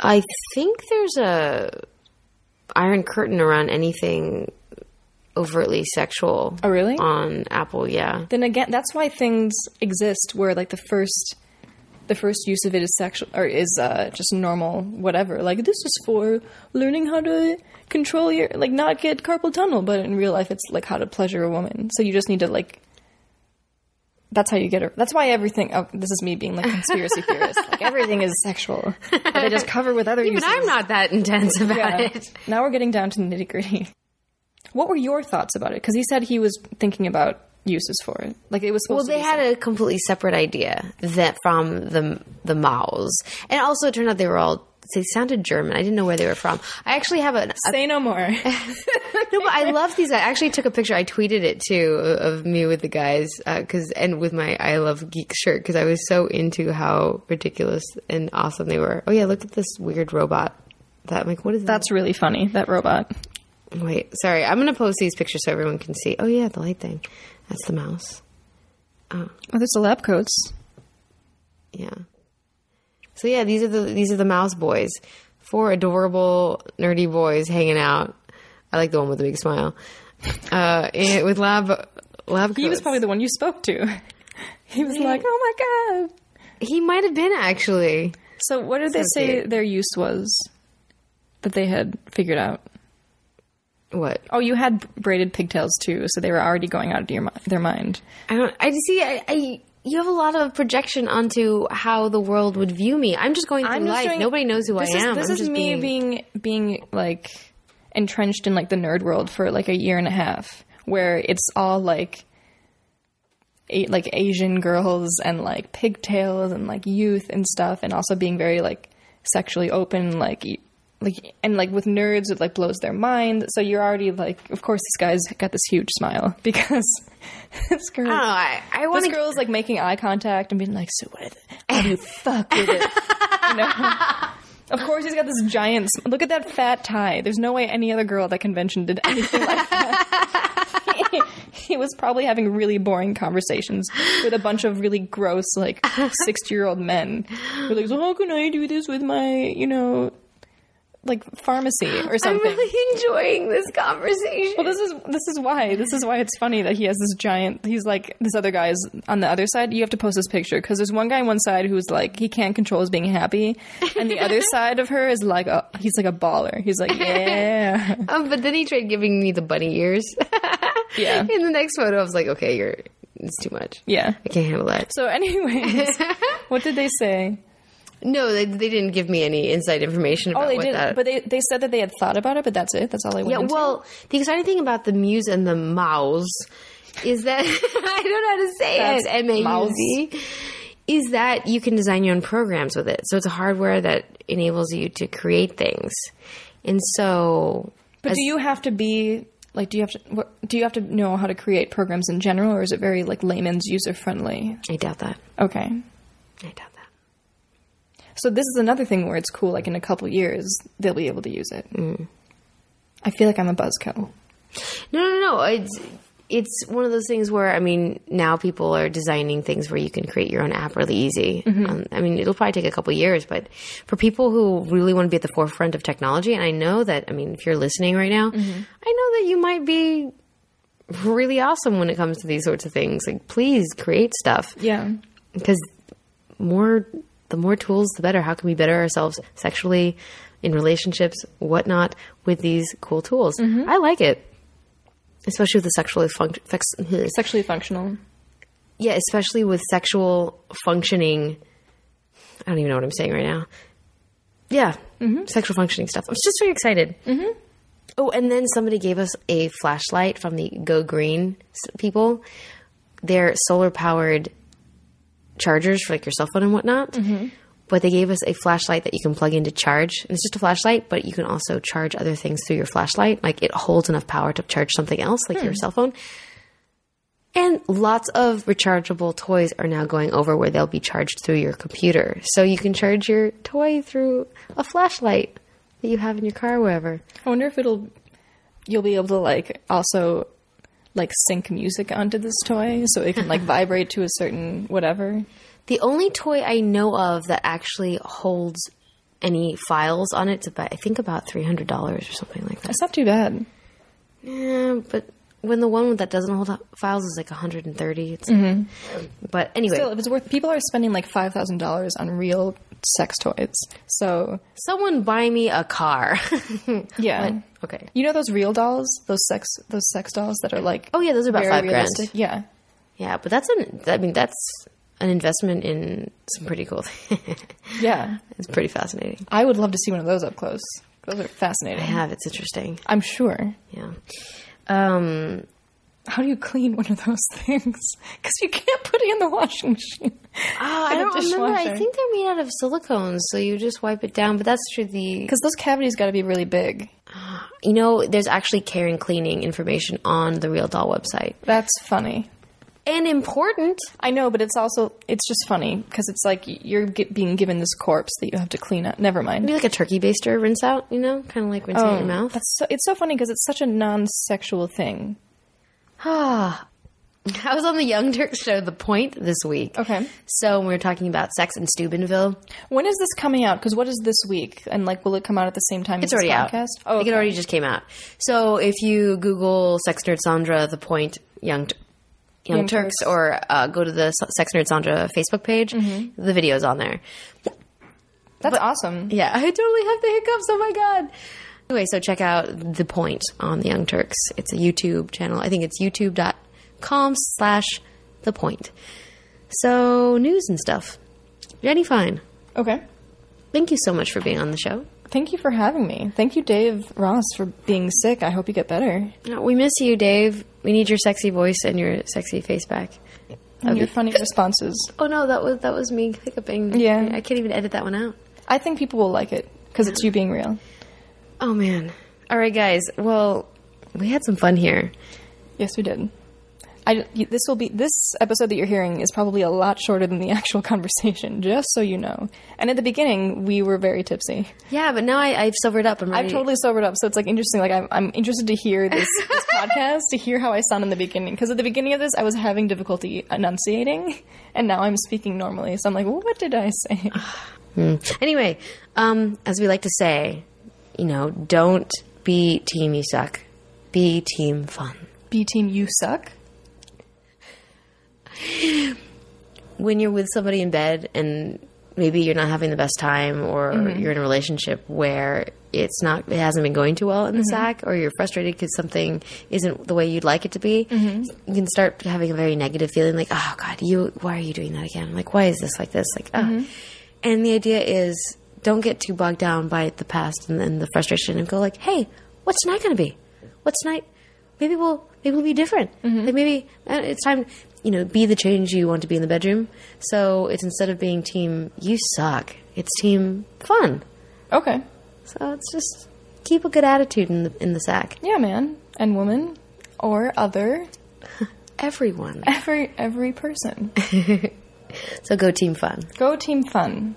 I think there's a iron curtain around anything overtly sexual. Oh, really? On Apple, yeah. Then, again, that's why things exist where, like, the first... The first use of it is sexual, or is uh, just normal, whatever. Like this is for learning how to control your, like, not get carpal tunnel, but in real life, it's like how to pleasure a woman. So you just need to like. That's how you get her. That's why everything. Oh, this is me being like conspiracy theorist. Like everything is sexual, but they just cover with other. Even uses. I'm not that intense about yeah. it. Now we're getting down to the nitty gritty. What were your thoughts about it? Because he said he was thinking about. Uses for it, like it was. Supposed well, they to had separate. A completely separate idea that from the the Mauz, and also it turned out they were all they sounded German. I didn't know where they were from. I actually have a, a say no more. No, but I love these guys. I actually took a picture. I tweeted it too of me with the guys because uh, and with my I Love Geek shirt because I was so into how ridiculous and awesome they were. Oh yeah, look at this weird robot. That I'm like, what is that? That's really funny. That robot. Wait, sorry. I'm gonna post these pictures so everyone can see. Oh yeah, the light thing. That's the mouse. Oh, oh there's the lab coats. Yeah. So yeah, these are the these are the mouse boys. Four adorable nerdy boys hanging out. I like the one with the big smile. Uh, and with lab lab coats. He was probably the one you spoke to. He was yeah. like, "Oh my god." He might have been actually. So what did so they say cute. Their use was that they had figured out? What? Oh, you had braided pigtails too, so they were already going out of your their mind. I don't I see I, I you have a lot of projection onto how the world would view me. I'm just going through just life. Doing, Nobody knows who I is, am. This I'm is just me being, being being like entrenched in like the nerd world for like a year and a half, where it's all like a, like Asian girls and like pigtails and like youth and stuff, and also being very like sexually open, like like and like with nerds it like blows their mind. So you're already like, of course this guy's got this huge smile because. This girl, oh, I, I want this girl is like making eye contact and being like, "So what? How do you fuck with it?" You know? Of course, he's got this giant. Sm- Look at that fat tie. There's no way any other girl at that convention did anything like that. he, he was probably having really boring conversations with a bunch of really gross, like sixty-year-old men. Who are like, "So how can I do this with my, you know?" Like pharmacy or something. I'm really enjoying this conversation. Well, this is this is why this is why it's funny that he has this giant. He's like this other guy's on the other side. You have to post this picture because there's one guy on one side who's like he can't control his being happy, and the other side of her is like a, he's like a baller. He's like yeah. Um, but then he tried giving me the bunny ears. Yeah. In the next photo, I was like, okay, you're it's too much. Yeah, I can't handle that. So, anyways, what did they say? No, they they didn't give me any inside information about that. Oh, they what did, that, but they, they said that they had thought about it, but that's it. That's all I went yeah, into. Yeah, well, the exciting thing about the Muse and the Mauz is that, I don't know how to say that's it, M A U Z, is that you can design your own programs with it. So it's a hardware that enables you to create things. And so... But as, do you have to be, like, do you have to, what, do you have to know how to create programs in general, or is it very, like, layman's user-friendly? I doubt that. Okay. I doubt that. So this is another thing where it's cool. Like in a couple years, they'll be able to use it. Mm. I feel like I'm a buzzkill. No, no, no. It's it's one of those things where I mean, now people are designing things where you can create your own app really easy. Mm-hmm. Um, I mean, it'll probably take a couple years, but for people who really want to be at the forefront of technology, and I know that. I mean, if you're listening right now, mm-hmm. I know that you might be really awesome when it comes to these sorts of things. Like, please create stuff. Yeah, because more. The more tools, the better. How can we better ourselves sexually, in relationships, whatnot, with these cool tools? Mm-hmm. I like it, especially with the sexually func- fex- sexually functional. Yeah, especially with sexual functioning. I don't even know what I'm saying right now. Yeah, mm-hmm. Sexual functioning stuff. I'm just very excited. Mm-hmm. Oh, and then somebody gave us a flashlight from the Go Green people. They're solar powered. Chargers for like your cell phone and whatnot, mm-hmm. But they gave us a flashlight that you can plug in to charge. And it's just a flashlight, but you can also charge other things through your flashlight. Like it holds enough power to charge something else, like hmm. your cell phone. And lots of rechargeable toys are now going over where they'll be charged through your computer. So you can charge your toy through a flashlight that you have in your car or wherever. I wonder if it'll you'll be able to like also. Like sync music onto this toy so it can like vibrate to a certain whatever. The only toy I know of that actually holds any files on it is about, I think about three hundred dollars or something like that. That's not too bad. Yeah, but when the one that doesn't hold files is like one hundred thirty dollars. It's mm-hmm. like, but anyway. Still, if it's worth, people are spending like five thousand dollars on real sex toys. So someone buy me a car. Yeah. What? Okay. You know those real dolls, those sex, those sex dolls that are like oh yeah, those are about five realistic? Grand. Yeah, yeah, but that's an I mean that's an investment in some pretty cool things. Yeah, it's pretty fascinating. I would love to see one of those up close. Those are fascinating. I have. It's interesting. I'm sure. Yeah. Um, how do you clean one of those things? Because you can't put it in the washing machine. Oh, I don't remember. I think they're made out of silicones, so you just wipe it down. But that's true. The because those cavities got to be really big. You know, there's actually care and cleaning information on the Real Doll website. That's funny. And important. I know, but it's also, it's just funny because it's like you're get, being given this corpse that you have to clean up. Never mind. Maybe like a turkey baster rinse out, you know, kind of like rinsing oh, out your mouth. That's so, it's so funny because it's such a non-sexual thing. Ah. I was on the Young Turks show, The Point, this week. Okay. So we were talking about sex in Steubenville. When is this coming out? Because what is this week? And, like, will it come out at the same time it's as this podcast? It's already out. Oh, okay. Like, it already just came out. So if you Google Sex Nerd Sandra, The Point, Young, Young, Young Turks, Turks, or uh, go to the Sex Nerd Sandra Facebook page, mm-hmm. the video's on there. That's but, awesome. Yeah. I totally have the hiccups. Oh, my God. Anyway, so check out The Point on the Young Turks. It's a YouTube channel. I think it's youtube dot com. com slash the point. So news and stuff. Jenny Fine. Okay. Thank you so much for being on the show. Thank you for having me. Thank you, Dave Ross, for being sick. I hope you get better. No, we miss you, Dave. We need your sexy voice and your sexy face back. And That'd your be- funny responses. Oh no, that was that was me hiccuping. Yeah. I can't even edit that one out. I think people will like it because it's you being real. Oh man. All right, guys. Well, we had some fun here. Yes, we did. I, this will be this episode that you're hearing is probably a lot shorter than the actual conversation, just so you know. And at the beginning, we were very tipsy. Yeah, but now I, I've sobered up. I'm ready. I've totally sobered up, so it's like interesting. Like I'm, I'm interested to hear this, this podcast to hear how I sound in the beginning, because at the beginning of this, I was having difficulty enunciating, and now I'm speaking normally. So I'm like, well, what did I say? hmm. Anyway, um, as we like to say, you know, don't be team you suck, be team fun. Be team you suck. When you're with somebody in bed and maybe you're not having the best time, or mm-hmm. you're in a relationship where it's not, it hasn't been going too well in the mm-hmm. sack, or you're frustrated because something isn't the way you'd like it to be, mm-hmm. you can start having a very negative feeling like, oh God, you, why are you doing that again? Like, why is this like this? Like, oh. Mm-hmm. And the idea is don't get too bogged down by the past and then the frustration, and go like, hey, what's tonight going to be? What's tonight? Maybe we'll, maybe we'll be different. Mm-hmm. Like maybe it's time. You know, be the change you want to be in the bedroom. So it's instead of being team you suck, it's team fun. Okay. So it's just keep a good attitude in the in the sack. Yeah, man. And woman or other. Everyone. Every every person. So go team fun. Go team fun.